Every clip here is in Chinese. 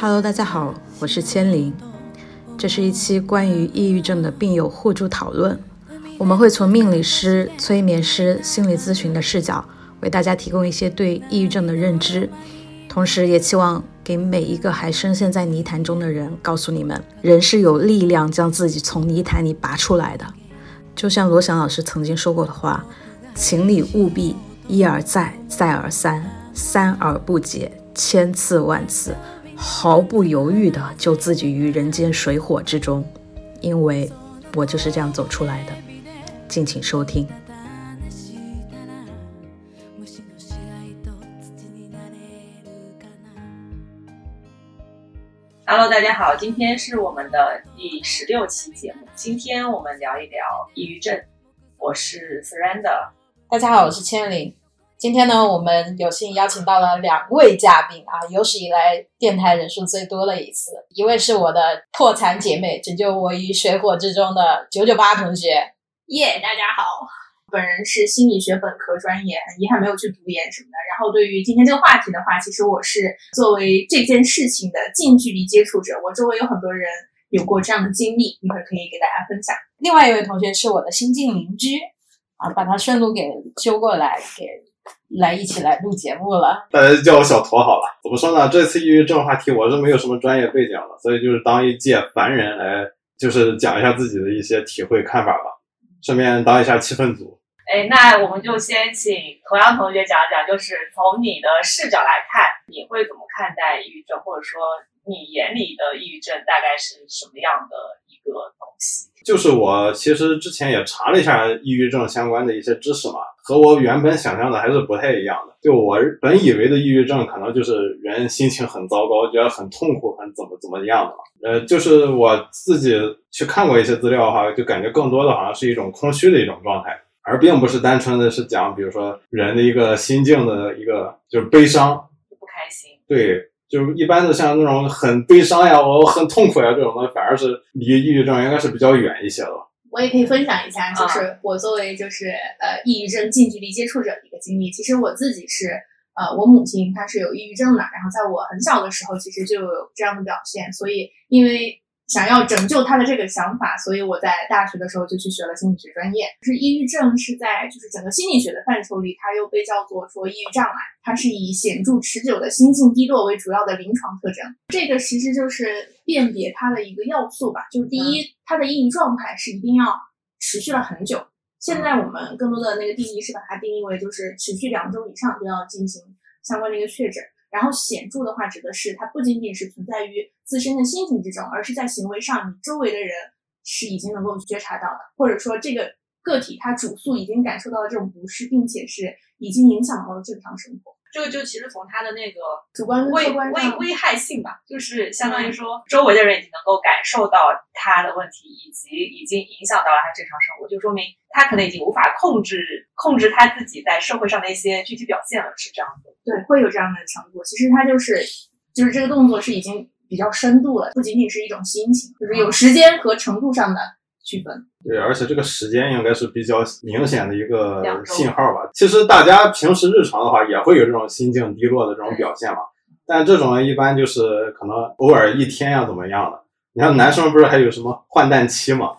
Hello， 大家好，我是千灵。这是一期关于抑郁症的病友互助讨论，我们会从命理师、催眠师、心理咨询的视角，为大家提供一些对抑郁症的认知，同时也期望给每一个还深陷在泥潭中的人，告诉你们，人是有力量将自己从泥潭里拔出来的。就像罗翔老师曾经说过的话，情理务必一而再，再而三，三而不竭，千次万次，毫不犹豫地救自己于人间水火之中，因为我就是这样走出来的。敬请收听。Hello， 大家好，今天是我们的第16期节目，今天我们聊一聊抑郁症。我是 Surrender。 大家好，我是千灵。今天呢，我们有幸邀请到了2位嘉宾啊，有史以来电台人数最多的一次。一位是我的破残姐妹，拯救我于水火之中的998同学。耶，大家好，本人是心理学本科专业，很遗憾没有去读研什么的。然后对于今天这个话题的话，其实我是作为这件事情的近距离接触者，我周围有很多人有过这样的经历，一会儿可以给大家分享。另外一位同学是我的新晋邻居啊，把他顺路给揪过来给。来一起来录节目了，大家就叫我小驼好了。怎么说呢，这次抑郁症话题我是没有什么专业背景的，所以就是当一介凡人来就是讲一下自己的一些体会看法吧，顺便当一下气氛组。那我们就先请同样同学讲一讲，就是从你的视角来看，你会怎么看待抑郁症，或者说你眼里的抑郁症大概是什么样的一个东西？就是我其实之前也查了一下抑郁症相关的一些知识嘛，和我原本想象的还是不太一样的。就我本以为的抑郁症可能就是人心情很糟糕，觉得很痛苦，很怎么样的嘛。就是我自己去看过一些资料的话，就感觉更多的好像是一种空虚的一种状态，而并不是单纯的是讲比如说人的一个心境的一个就是悲伤不开心。对，就是一般的像那种很悲伤呀，我很痛苦呀这种的，反而是离抑郁症应该是比较远一些了。我也可以分享一下，就是我作为就是抑郁症近距离接触者的一个经历。其实我自己是我母亲她是有抑郁症的，然后在我很小的时候其实就有这样的表现，所以因为想要拯救她的这个想法，所以我在大学的时候就去学了心理学专业。就是抑郁症是在就是整个心理学的范畴里，它又被叫做说抑郁障碍，它是以显著持久的心性低落为主要的临床特征。这个其实就是辨别它的一个要素吧，就是第一，它的抑郁状态是一定要持续了很久。现在我们更多的那个定义是把它定义为就是持续2周以上就要进行相关的一个确诊。然后显著的话指的是它不仅仅是存在于自身的心情之中，而是在行为上你周围的人是已经能够觉察到的，或者说这个个体他主诉已经感受到了这种不适，并且是已经影响到了正常生活。这个就其实从他的那个主观危害性吧，就是相当于说周围的人已经能够感受到他的问题，以及已经影响到了他正常生活，就说明他可能已经无法控制他自己在社会上的一些具体表现了，是这样的。对，会有这样的程度。其实他就是这个动作是已经比较深度了，不仅仅是一种心情，就是有时间和程度上的区分。对，而且这个时间应该是比较明显的一个信号吧。其实大家平时日常的话也会有这种心境低落的这种表现嘛，但这种一般就是可能偶尔一天要怎么样的。你看男生不是还有什么患难期嘛？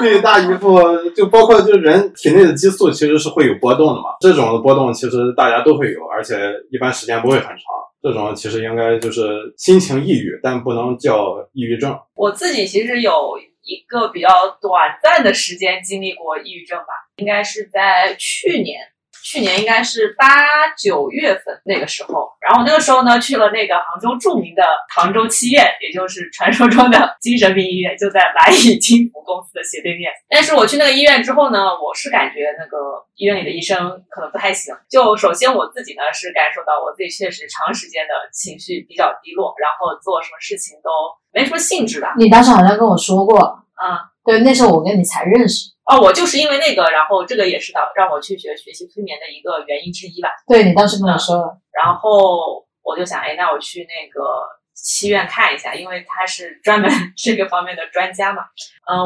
对，大姨夫就包括就是人体内的激素其实是会有波动的嘛，这种的波动其实大家都会有，而且一般时间不会很长。这种其实应该就是心情抑郁，但不能叫抑郁症。我自己其实有一个比较短暂的时间经历过抑郁症吧，应该是在去年应该是8、9月份那个时候。然后那个时候呢，去了那个杭州著名的杭州七院，也就是传说中的精神病医院，就在蚂蚁金服公司的斜对面。但是我去那个医院之后呢，我是感觉那个医院里的医生可能不太行。就首先我自己呢是感受到我自己确实长时间的情绪比较低落，然后做什么事情都没什么兴致吧。你当时好像跟我说过啊，对，那时候我跟你才认识。哦，我就是因为那个，然后这个也是让我去学习催眠的一个原因之一吧。对，你当时跟我说了。然后我就想，那我去那个戏院看一下，因为他是专门这个方面的专家嘛。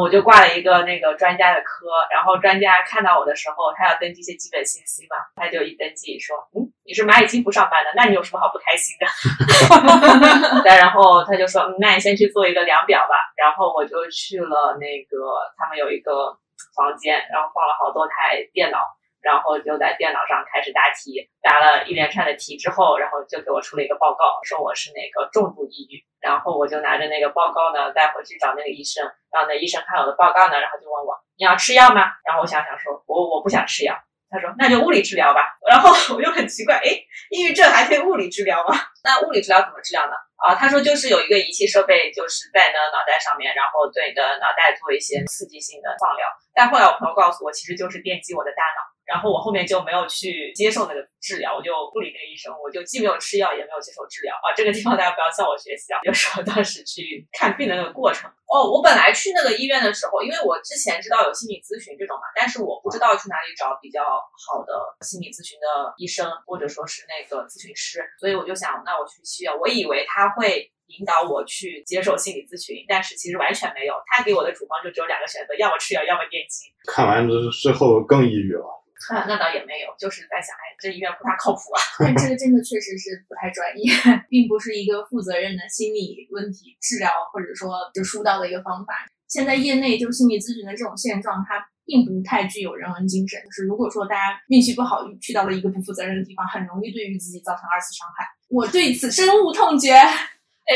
我就挂了一个那个专家的科，然后专家看到我的时候，他要登记一些基本信息嘛，他就一登记说，你是蚂蚁金服上班的，那你有什么好不开心的？再然后他就说，那你先去做一个量表吧。然后我就去了那个他们有一个房间，然后放了好多台电脑。然后就在电脑上开始答题，答了一连串的题之后，然后就给我出了一个报告，说我是那个重度抑郁。然后我就拿着那个报告呢，再回去找那个医生，然后那医生看我的报告呢，然后就问我，你要吃药吗？然后我想想说，我不想吃药。他说，那就物理治疗吧。然后我就很奇怪，抑郁症还可以物理治疗吗？那物理治疗怎么治疗呢？他说就是有一个仪器设备，就是在你的脑袋上面，然后对你的脑袋做一些刺激性的放疗。但后来我朋友告诉我，其实就是电击我的大脑。然后我后面就没有去接受那个治疗，我就不理那个医生，我就既没有吃药，也没有接受治疗啊。这个地方大家不要向我学习啊，就是我当时去看病的那个过程。我本来去那个医院的时候，因为我之前知道有心理咨询这种嘛，但是我不知道去哪里找比较好的心理咨询的医生，或者说是那个咨询师，所以我就想，那我去西药，我以为他会引导我去接受心理咨询，但是其实完全没有，他给我的处方就只有两个选择，要么吃药，要么电击。看完之后更抑郁了。那倒也没有，就是在想，这医院不太靠谱啊。但这个真的确实是不太专业，并不是一个负责任的心理问题治疗或者说就疏导的一个方法。现在业内就心理咨询的这种现状，它并不太具有人文精神。就是如果说大家运气不好去到了一个不负责任的地方，很容易对于自己造成二次伤害。我对此深恶痛绝。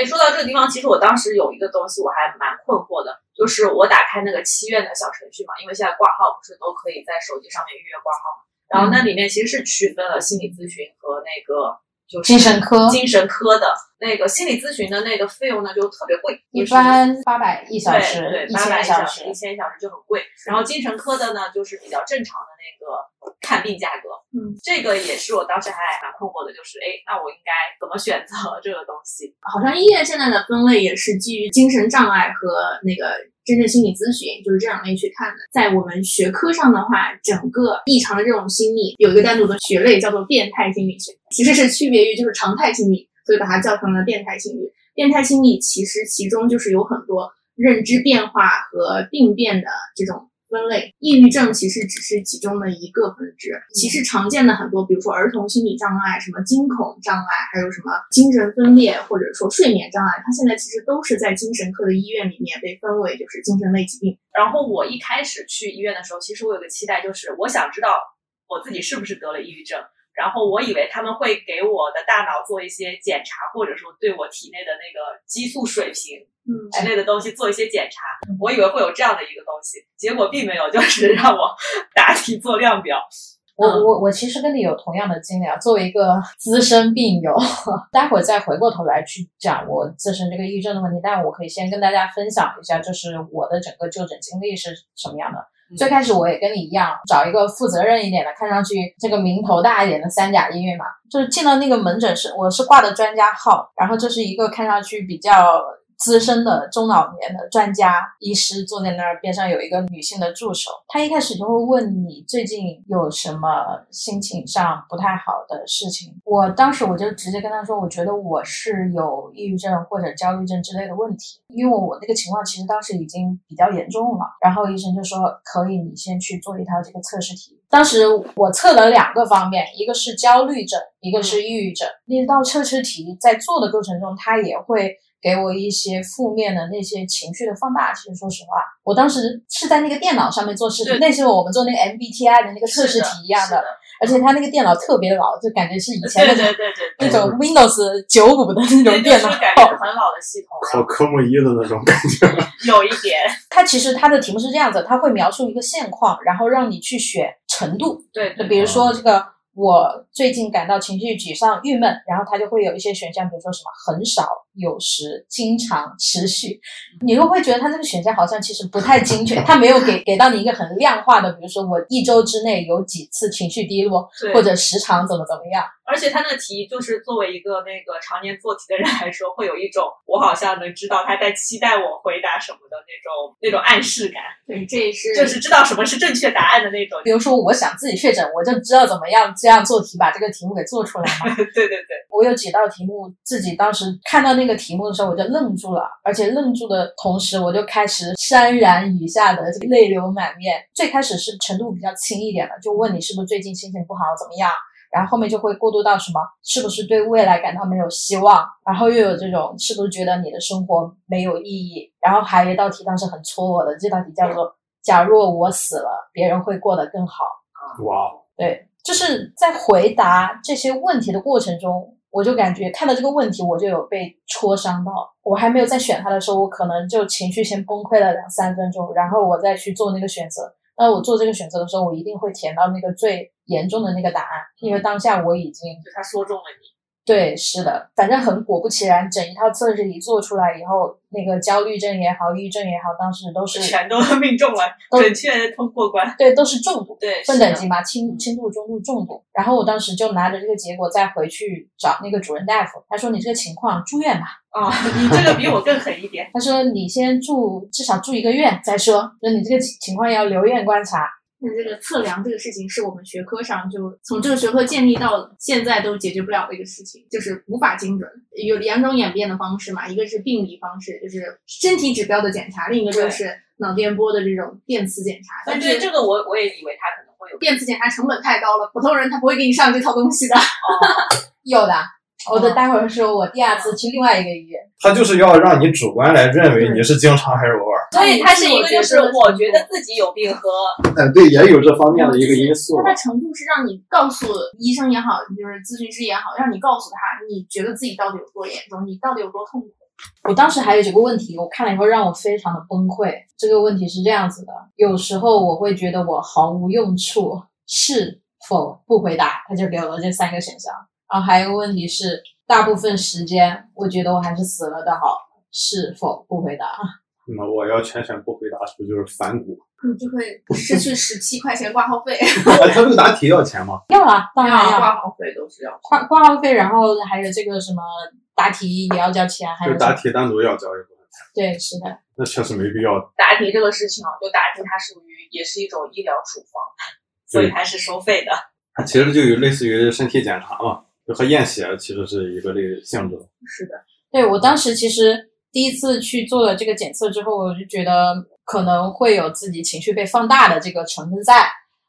说到这个地方，其实我当时有一个东西我还蛮困惑的，就是我打开那个七院的小程序嘛，因为现在挂号不是都可以在手机上面预约挂号嘛，然后那里面其实是区分了心理咨询和那个就是精神科的那个心理咨询的那个费用呢就特别贵，一般800一小时，对，800一小时1000小时就很贵。然后精神科的呢就是比较正常的那个看病价格。这个也是我当时还蛮困惑的，就是那我应该怎么选择这个东西？好像医院现在的分类也是基于精神障碍和那个真正心理咨询，就是这两类去看的。在我们学科上的话，整个异常的这种心理有一个单独的学类叫做变态心理学，其实是区别于就是常态心理，所以把它叫成了变态心理。变态心理其实其中就是有很多认知变化和病变的这种分类，抑郁症其实只是其中的一个分支。其实常见的很多，比如说儿童心理障碍、什么惊恐障碍，还有什么精神分裂或者说睡眠障碍，它现在其实都是在精神科的医院里面被分为就是精神类疾病。然后我一开始去医院的时候，其实我有个期待，就是我想知道我自己是不是得了抑郁症。然后我以为他们会给我的大脑做一些检查，或者说对我体内的那个激素水平之类的东西做一些检查，我以为会有这样的一个东西，结果并没有，就是让我答题做量表。我其实跟你有同样的经历啊，作为一个资深病友，待会儿再回过头来去讲我自身这个抑郁症的问题，但我可以先跟大家分享一下，就是我的整个就诊经历是什么样的。最开始我也跟你一样，找一个负责任一点的，看上去这个名头大一点的三甲医院嘛，就是进了那个门诊室，我是挂的专家号，然后就是一个看上去比较资深的中老年的专家医师坐在那儿，边上有一个女性的助手，她一开始就会问你最近有什么心情上不太好的事情。我当时我就直接跟她说，我觉得我是有抑郁症或者焦虑症之类的问题，因为我那个情况其实当时已经比较严重了。然后医生就说，可以，你先去做一套这个测试题。当时我测了两个方面，一个是焦虑症，一个是抑郁症。那道测试题在做的过程中，它也会给我一些负面的那些情绪的放大。其实说实话，我当时是在那个电脑上面做试题，那时候我们做那个 MBTI 的那个测试题一样 的，而且它那个电脑特别老，就感觉是以前那种 Windows 95的那种电脑，就是感觉很老的系统，考科目一的那种感觉，有一点。它其实它的题目是这样子，它会描述一个现况，然后让你去选程度，对，比如说这个。我最近感到情绪沮丧、郁闷，然后它就会有一些选项，比如说什么很少、有时、经常、持续，你又会觉得它这个选项好像其实不太精确，它没有给到你一个很量化的，比如说我一周之内有几次情绪低落，或者时常怎么怎么样。而且他那个题就是作为一个那个常年做题的人来说，会有一种我好像能知道他在期待我回答什么的那种暗示感。对，这也是就是知道什么是正确答案的那种。比如说我想自己确诊，我就知道怎么样这样做题把这个题目给做出来嘛。对对对，我有几道题目自己当时看到那个题目的时候我就愣住了，而且愣住的同时我就开始潸然以下的泪流满面。最开始是程度比较轻一点的，就问你是不是最近心情不好怎么样，然后后面就会过渡到什么是不是对未来感到没有希望，然后又有这种是不是觉得你的生活没有意义，然后还有一道题当时很戳我的，这道题叫做假若我死了别人会过得更好。哇，对，就是在回答这些问题的过程中我就感觉看到这个问题我就有被戳伤到。我还没有在选它的时候我可能就情绪先崩溃了2-3分钟，然后我再去做那个选择。那我做这个选择的时候我一定会填到那个最严重的那个答案，因为当下我已经就他说中了你。对，是的。反正很果不其然，整一套测试题做出来以后，那个焦虑症也好抑郁症也好当时都是全都命中了，准确通过关。对，都是重度。对，分等级嘛，轻度中度重度。然后我当时就拿着这个结果再回去找那个主任大夫，他说你这个情况住院吧。哦，你这个比我更狠一点。他说你先住至少住1个月再说，那你这个情况要留院观察。那这个测量这个事情是我们学科上就从这个学科建立到现在都解决不了的一个事情，就是无法精准。有2种演变的方式嘛，一个是病理方式，就是身体指标的检查，另一个就是脑电波的这种电磁检查。但是这个我也以为它可能会有电磁检查，成本太高了，普通人他不会给你上这套东西的。有的。我的待会儿说我第二次去另外一个医院，他就是要让你主观来认为你是经常还是偶尔，所以他是一个就是我觉得自己有病和对，也有这方面的一个因素。他的程度是让你告诉医生也好，就是咨询师也好，让你告诉他你觉得自己到底有多严重，你到底有多痛苦。我当时还有几个问题我看了以后让我非常的崩溃。这个问题是这样子的，有时候我会觉得我毫无用处，是否不回答，他就给我这3个选项。然后还有一个问题是大部分时间我觉得我还是死了的好，是否不回答。那我要全选不回答是不是就是反骨，你就会失去17块钱挂号费。他这个答题要钱吗？要啊，当然要，挂号费都是要挂号费，然后还有这个什么答题也要交钱，还有就答题单独要交一部分。对，是的。那确实没必要。答题这个事情啊，就答题它属于也是一种医疗处方，所以还是收费的。它其实就有类似于身体检查嘛，就和验血其实是一个类性质的。是的。对，我当时其实第一次去做了这个检测之后，我就觉得可能会有自己情绪被放大的这个成分在，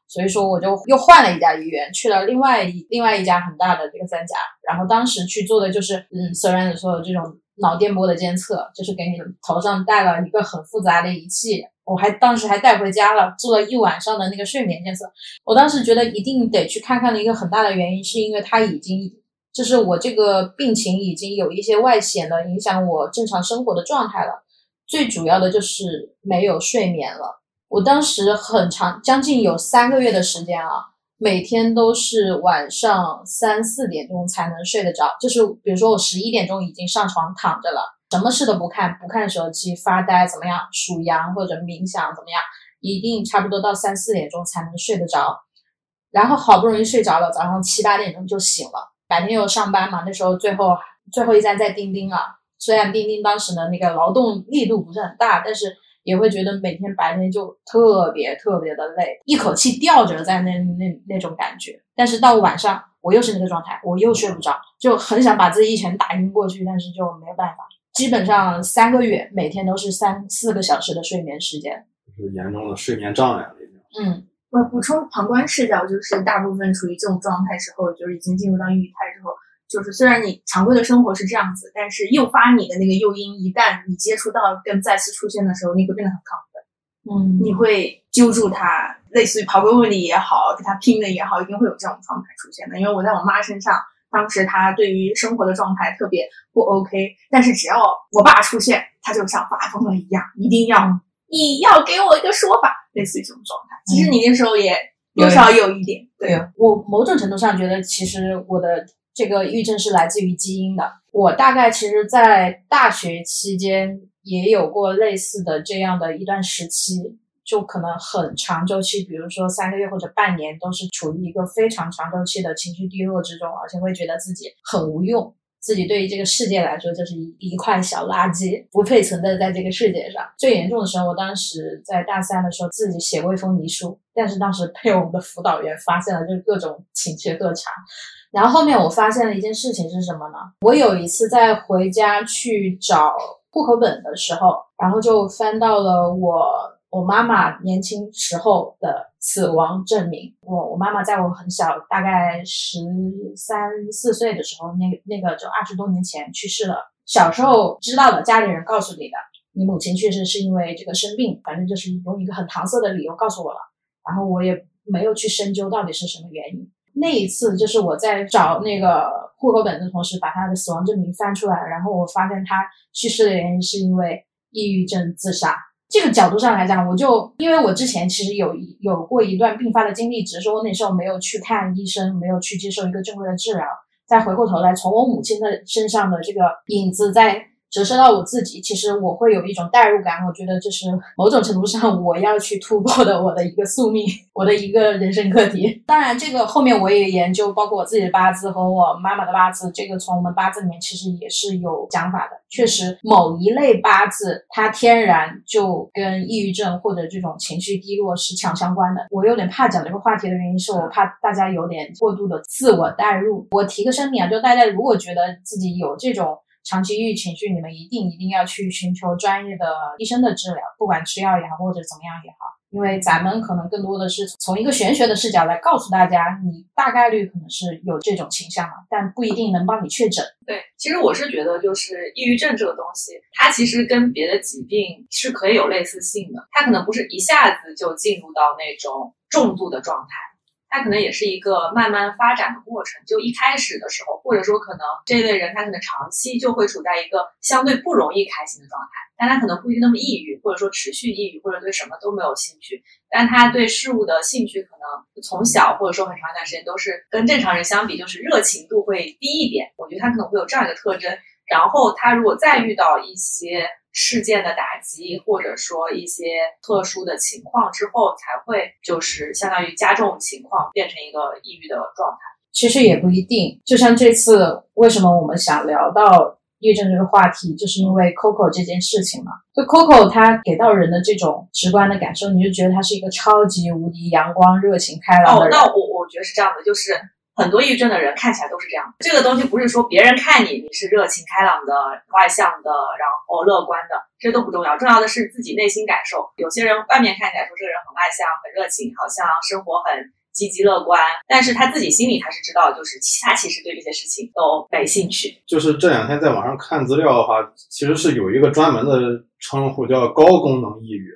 所以说我就又换了一家医院，去了另外一家很大的这个3家，然后当时去做的就是Surrender 说的这种脑电波的监测，就是给你头上戴了一个很复杂的仪器，我还当时还带回家了，做了1晚上的那个睡眠监测。我当时觉得一定得去看看的一个很大的原因是因为它已经就是我这个病情已经有一些外显的影响我正常生活的状态了，最主要的就是没有睡眠了。我当时很长将近有3个月的时间啊，每天都是晚上3-4点钟才能睡得着，就是比如说我11点钟已经上床躺着了，什么事都不看，不看手机，发呆怎么样，数羊或者冥想怎么样，一定差不多到3-4点钟才能睡得着。然后好不容易睡着了，早上7-8点钟就醒了，白天又上班嘛，那时候最后一站在钉钉了，虽然钉钉当时的那个劳动力度不是很大，但是也会觉得每天白天就特别特别的累，一口气吊着在那种感觉。但是到晚上我又是那个状态，我又睡不着，就很想把自己一拳打晕过去，但是就没有办法。基本上3个月每天都是3-4个小时的睡眠时间，就是严重的睡眠障碍了已经。我补充旁观视角，就是大部分处于这种状态时候，就是已经进入到抑郁态之后，就是虽然你常规的生活是这样子，但是诱发你的那个诱因一旦你接触到跟再次出现的时候，你会变得很亢奋。你会揪住它，类似于刨根问底也好，跟它拼的也好，一定会有这种状态出现的。因为我在我妈身上，当时她对于生活的状态特别不 OK， 但是只要我爸出现，她就像发疯了一样，一定要你要给我一个说法，类似于这种状态。其实你那时候也多少有一点。对，我某种程度上觉得其实我的这个抑郁症是来自于基因的。我大概其实在大学期间也有过类似的这样的一段时期，就可能很长周期，比如说3个月或者半年都是处于一个非常长周期的情绪低落之中，而且会觉得自己很无用，自己对于这个世界来说就是一块小垃圾，不配存在在这个世界上。最严重的时候，我当时在大3的时候自己写过一封遗书，但是当时被我们的辅导员发现了，就是各种情绪恶查。然后后面我发现了一件事情是什么呢？我有一次在回家去找户口本的时候，然后就翻到了我妈妈年轻时候的死亡证明。我妈妈在我很小，大概13、14岁的时候，那个就20多年前去世了。小时候知道的，家里人告诉你的，你母亲去世是因为这个生病，反正就是用一个很搪塞的理由告诉我了。然后我也没有去深究到底是什么原因。那一次就是我在找那个户口本的同时，把他的死亡证明翻出来，然后我发现他去世的原因是因为抑郁症自杀。这个角度上来讲，我就因为我之前其实有过一段病发的经历，只是说我那时候没有去看医生，没有去接受一个正规的治疗。再回过头来，从我母亲的身上的这个影子再折射到我自己，其实我会有一种代入感，我觉得这是某种程度上我要去突破的我的一个宿命，我的一个人生课题。当然这个后面我也研究，包括我自己的八字和我妈妈的八字，这个从我们八字里面其实也是有讲法的。确实某一类八字它天然就跟抑郁症或者这种情绪低落是强相关的。我有点怕讲这个话题的原因是我怕大家有点过度的自我代入。我提个声明啊，就大家如果觉得自己有这种长期抑郁情绪，你们一定要去寻求专业的医生的治疗，不管吃药也好或者怎么样也好，因为咱们可能更多的是从一个玄学的视角来告诉大家，你大概率可能是有这种倾向了，但不一定能帮你确诊。对，其实我是觉得就是抑郁症这个东西，它其实跟别的疾病是可以有类似性的，它可能不是一下子就进入到那种重度的状态，它可能也是一个慢慢发展的过程。就一开始的时候，或者说可能这类人他可能长期就会处在一个相对不容易开心的状态，但他可能不一定那么抑郁，或者说持续抑郁，或者对什么都没有兴趣，但他对事物的兴趣可能从小或者说很长一段时间都是跟正常人相比就是热情度会低一点。我觉得他可能会有这样一个特征，然后他如果再遇到一些事件的打击，或者说一些特殊的情况之后，才会就是相当于加重情况，变成一个抑郁的状态。其实也不一定，就像这次为什么我们想聊到抑郁症这个话题，就是因为 Coco 这件事情嘛。就 Coco 他给到人的这种直观的感受，你就觉得他是一个超级无敌阳光热情开朗的人。那我觉得是这样的，就是很多抑郁症的人看起来都是这样的。这个东西不是说别人看你是热情开朗的、外向的，然后乐观的，这都不重要，重要的是自己内心感受。有些人外面看起来说这个人很外向、很热情，好像生活很积极乐观，但是他自己心里他是知道，就是他其实对这些事情都没兴趣。就是这两天在网上看资料的话，其实是有一个专门的称呼叫高功能抑郁，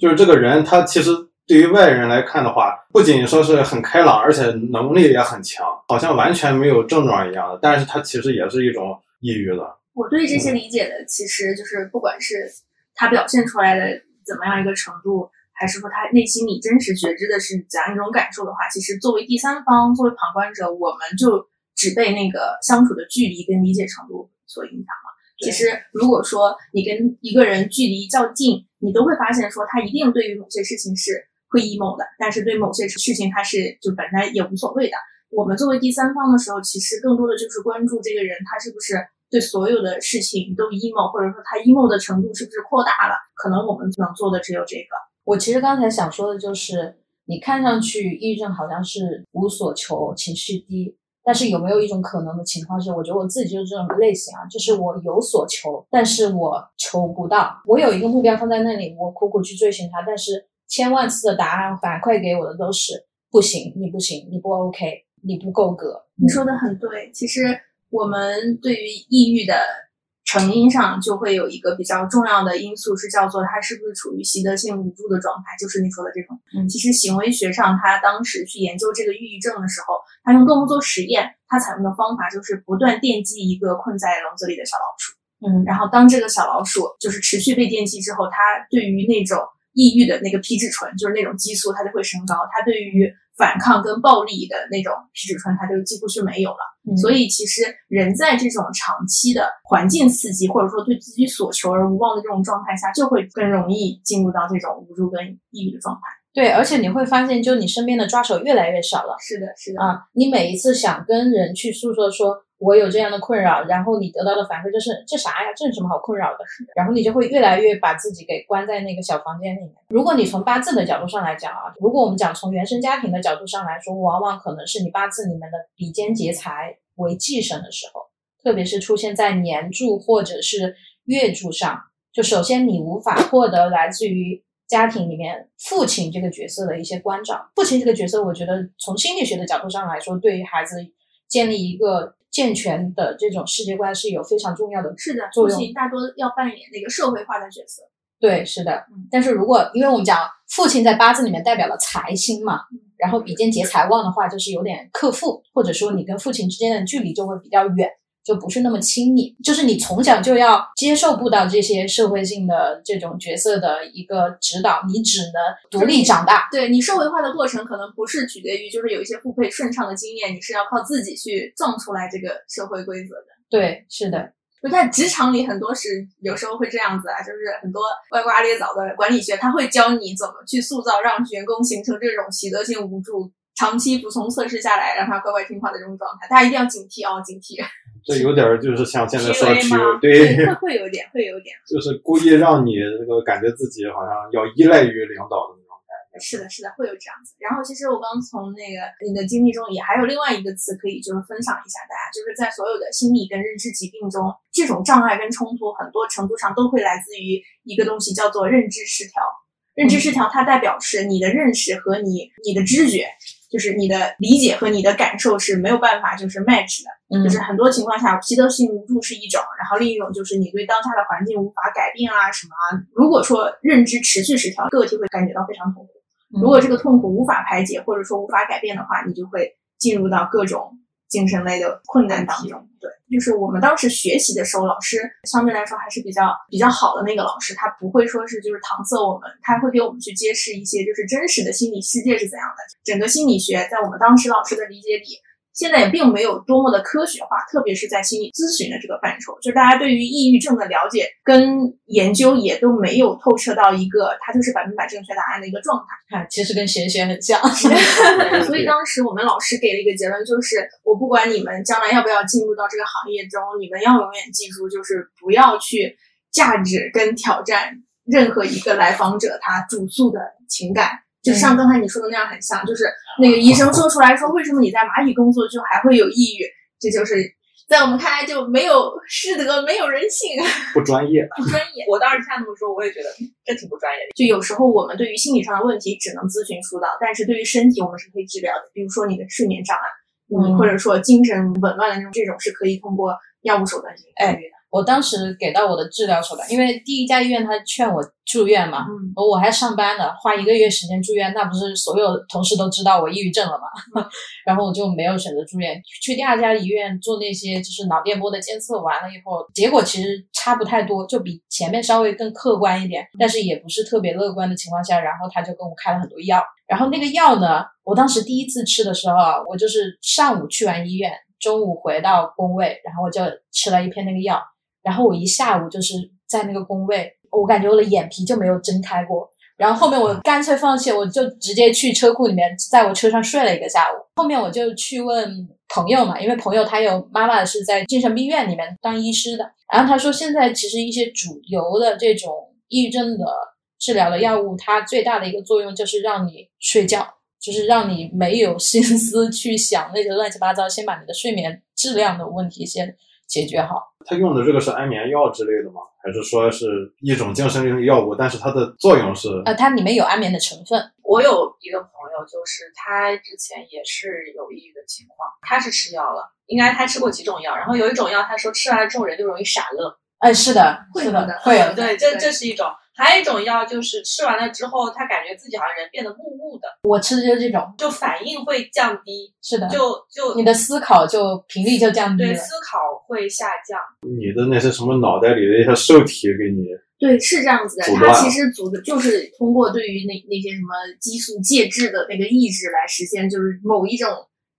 就是这个人他其实对于外人来看的话，不仅说是很开朗，而且能力也很强，好像完全没有症状一样的，但是它其实也是一种抑郁的。我对这些理解的其实就是不管是它表现出来的怎么样一个程度，还是说他内心里真实觉知的是怎样一种感受的话，其实作为第三方，作为旁观者，我们就只被那个相处的距离跟理解程度所影响了。其实如果说你跟一个人距离较近，你都会发现说他一定对于某些事情是会 emo 的，但是对某些事情他是就本来也无所谓的。我们作为第三方的时候，其实更多的就是关注这个人他是不是对所有的事情都 emo， 或者说他 emo 的程度是不是扩大了，可能我们能做的只有这个。我其实刚才想说的就是你看上去抑郁症好像是无所求、情绪低，但是有没有一种可能的情况是，我觉得我自己就是这种类型啊，就是我有所求，但是我求不到。我有一个目标放在那里，我苦苦去追寻它，但是千万次的答案反馈给我的都是不行，你不行，你不 OK， 你不够格。你说的很对，其实我们对于抑郁的成因上就会有一个比较重要的因素是叫做它是不是处于习得性无助的状态，就是你说的这种。其实行为学上他当时去研究这个抑郁症的时候，他用动物做实验，他采用的方法就是不断电击一个困在笼子里的小老鼠。然后当这个小老鼠就是持续被电击之后，他对于那种抑郁的那个皮质醇，就是那种激素，它就会升高。它对于反抗跟暴力的那种皮质醇它就几乎是没有了。所以其实人在这种长期的环境刺激或者说对自己所求而无望的这种状态下，就会更容易进入到这种无助跟抑郁的状态。对，而且你会发现就你身边的抓手越来越少了。是的是的啊，你每一次想跟人去诉说说我有这样的困扰，然后你得到的反馈就是这啥呀，这是什么好困扰的，然后你就会越来越把自己给关在那个小房间里面。如果你从八字的角度上来讲啊，如果我们讲从原生家庭的角度上来说，往往可能是你八字里面的比肩劫财为忌神的时候，特别是出现在年柱或者是月柱上，就首先你无法获得来自于家庭里面父亲这个角色的一些关照。父亲这个角色我觉得从心理学的角度上来说，对于孩子建立一个健全的这种世界观是有非常重要的作用。是的，父亲大多要扮演那个社会化的角色。对，是的。但是如果因为我们讲父亲在八字里面代表了财星嘛，然后比肩劫财旺的话，就是有点克父，或者说你跟父亲之间的距离就会比较远，就不是那么亲密，就是你从小就要接受不到这些社会性的这种角色的一个指导，你只能独立长大。对，你社会化的过程可能不是取决于就是有一些父辈顺畅的经验，你是要靠自己去撞出来这个社会规则的。对，是的。就在职场里很多是有时候会这样子啊，就是很多歪瓜裂枣的管理学，他会教你怎么去塑造让员工形成这种习得性无助，长期服从测试下来让他乖乖听话的这种状态，大家一定要警惕哦，警惕。这有点就是像现在说的 PUA， 对，会有点，就是故意让你这个感觉自己好像要依赖于领导的那种感觉。是的，是的，会有这样子。然后其实我刚从那个你的经历中，也还有另外一个词可以就是分享一下大家，就是在所有的心理跟认知疾病中，这种障碍跟冲突很多程度上都会来自于一个东西叫做认知失调。认知失调它代表是你的认识和你的知觉，就是你的理解和你的感受是没有办法就是 match 的，就是很多情况下习得性无助是一种，然后另一种就是你对当下的环境无法改变啊什么啊。如果说认知持续失调，个体会感觉到非常痛苦，如果这个痛苦无法排解或者说无法改变的话，你就会进入到各种精神类的困难当中。对，就是我们当时学习的时候，老师相对来说还是比较好的那个老师，他不会说是就是搪塞我们，他会给我们去揭示一些就是真实的心理世界是怎样的。整个心理学在我们当时老师的理解里，现在也并没有多么的科学化，特别是在心理咨询的这个范畴，就是大家对于抑郁症的了解跟研究也都没有透彻到一个它就是100%正确答案的一个状态。其实跟玄学很像。所以当时我们老师给了一个结论，就是我不管你们将来要不要进入到这个行业中，你们要永远记住，就是不要去价值跟挑战任何一个来访者他主诉的情感。就像刚才你说的那样很像，就是那个医生说出来说为什么你在蚂蚁工作就还会有抑郁，这就是在我们看来就没有师德，没有人性，不专业。我当时看他们说我也觉得这挺不专业的。就有时候我们对于心理上的问题只能咨询疏导，但是对于身体我们是可以治疗的，比如说你的睡眠障碍，或者说精神紊乱的这种是可以通过药物手段进行治愈的。我当时给到我的治疗手段，因为第一家医院他劝我住院嘛，我还上班呢，花1个月时间住院，那不是所有同事都知道我抑郁症了嘛？然后我就没有选择住院，去第二家医院做那些就是脑电波的监测，完了以后结果其实差不太多，就比前面稍微更客观一点，但是也不是特别乐观的情况下，然后他就跟我开了很多药。然后那个药呢，我当时第一次吃的时候，我就是上午去完医院，中午回到工位，然后我就吃了一片那个药，然后我一下午就是在那个工位，我感觉我的眼皮就没有睁开过。然后后面我干脆放弃，我就直接去车库里面，在我车上睡了1个下午。后面我就去问朋友嘛，因为朋友他有妈妈是在精神病院里面当医师的，然后他说现在其实一些主流的这种抑郁症的治疗的药物，它最大的一个作用就是让你睡觉，就是让你没有心思去想那些乱七八糟，先把你的睡眠质量的问题先解决好。他用的这个是安眠药之类的吗？还是说是一种精神性药物，但是它的作用是它里面有安眠的成分。我有一个朋友，就是他之前也是有抑郁的情况，他是吃药了，应该他吃过几种药，然后有一种药他说吃完了之后人就容易傻乐。是的，是的，会有。对，这是一种。还有一种药就是吃完了之后，他感觉自己好像人变得木木的。我吃的就是这种，就反应会降低。是的，就你的思考就频率就降低了，对，思考会下降。你的那些什么脑袋里的一些受体给你对，是这样子的。它其实组的就是通过对于那些什么激素介质的那个抑制来实现，就是某一种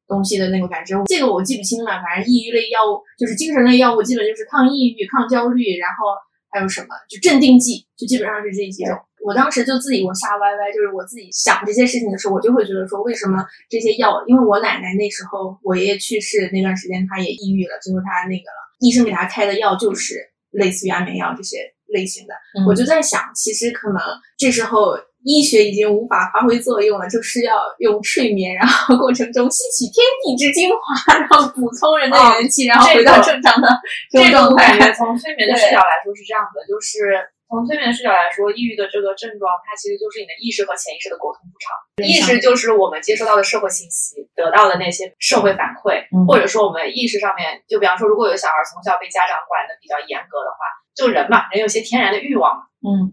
东西的那种感知。这个我记不清了，反正抑郁类药物就是精神类药物，基本就是抗抑郁、抗焦虑，然后还有什么就镇定剂，就基本上是这几种。我当时就自己我瞎歪歪，就是我自己想这些事情的时候，我就会觉得说，为什么这些药？因为我奶奶那时候我爷爷去世那段时间，他也抑郁了，最后他那个了，医生给他开的药就是类似于安眠药这些类型的。我就在想，其实可能这时候医学已经无法发挥作用了，就是要用睡眠，然后过程中吸取天地之精华，然后补充人的元气，然后回到正常的这种感觉。从催眠的视角来说是这样的，就是。从催眠视角来说，抑郁的这个症状，它其实就是你的意识和潜意识的沟通不畅。意识就是我们接收到的社会信息，得到的那些社会反馈，或者说我们意识上面，就比方说，如果有小孩从小被家长管的比较严格的话，就人嘛，人有些天然的欲望，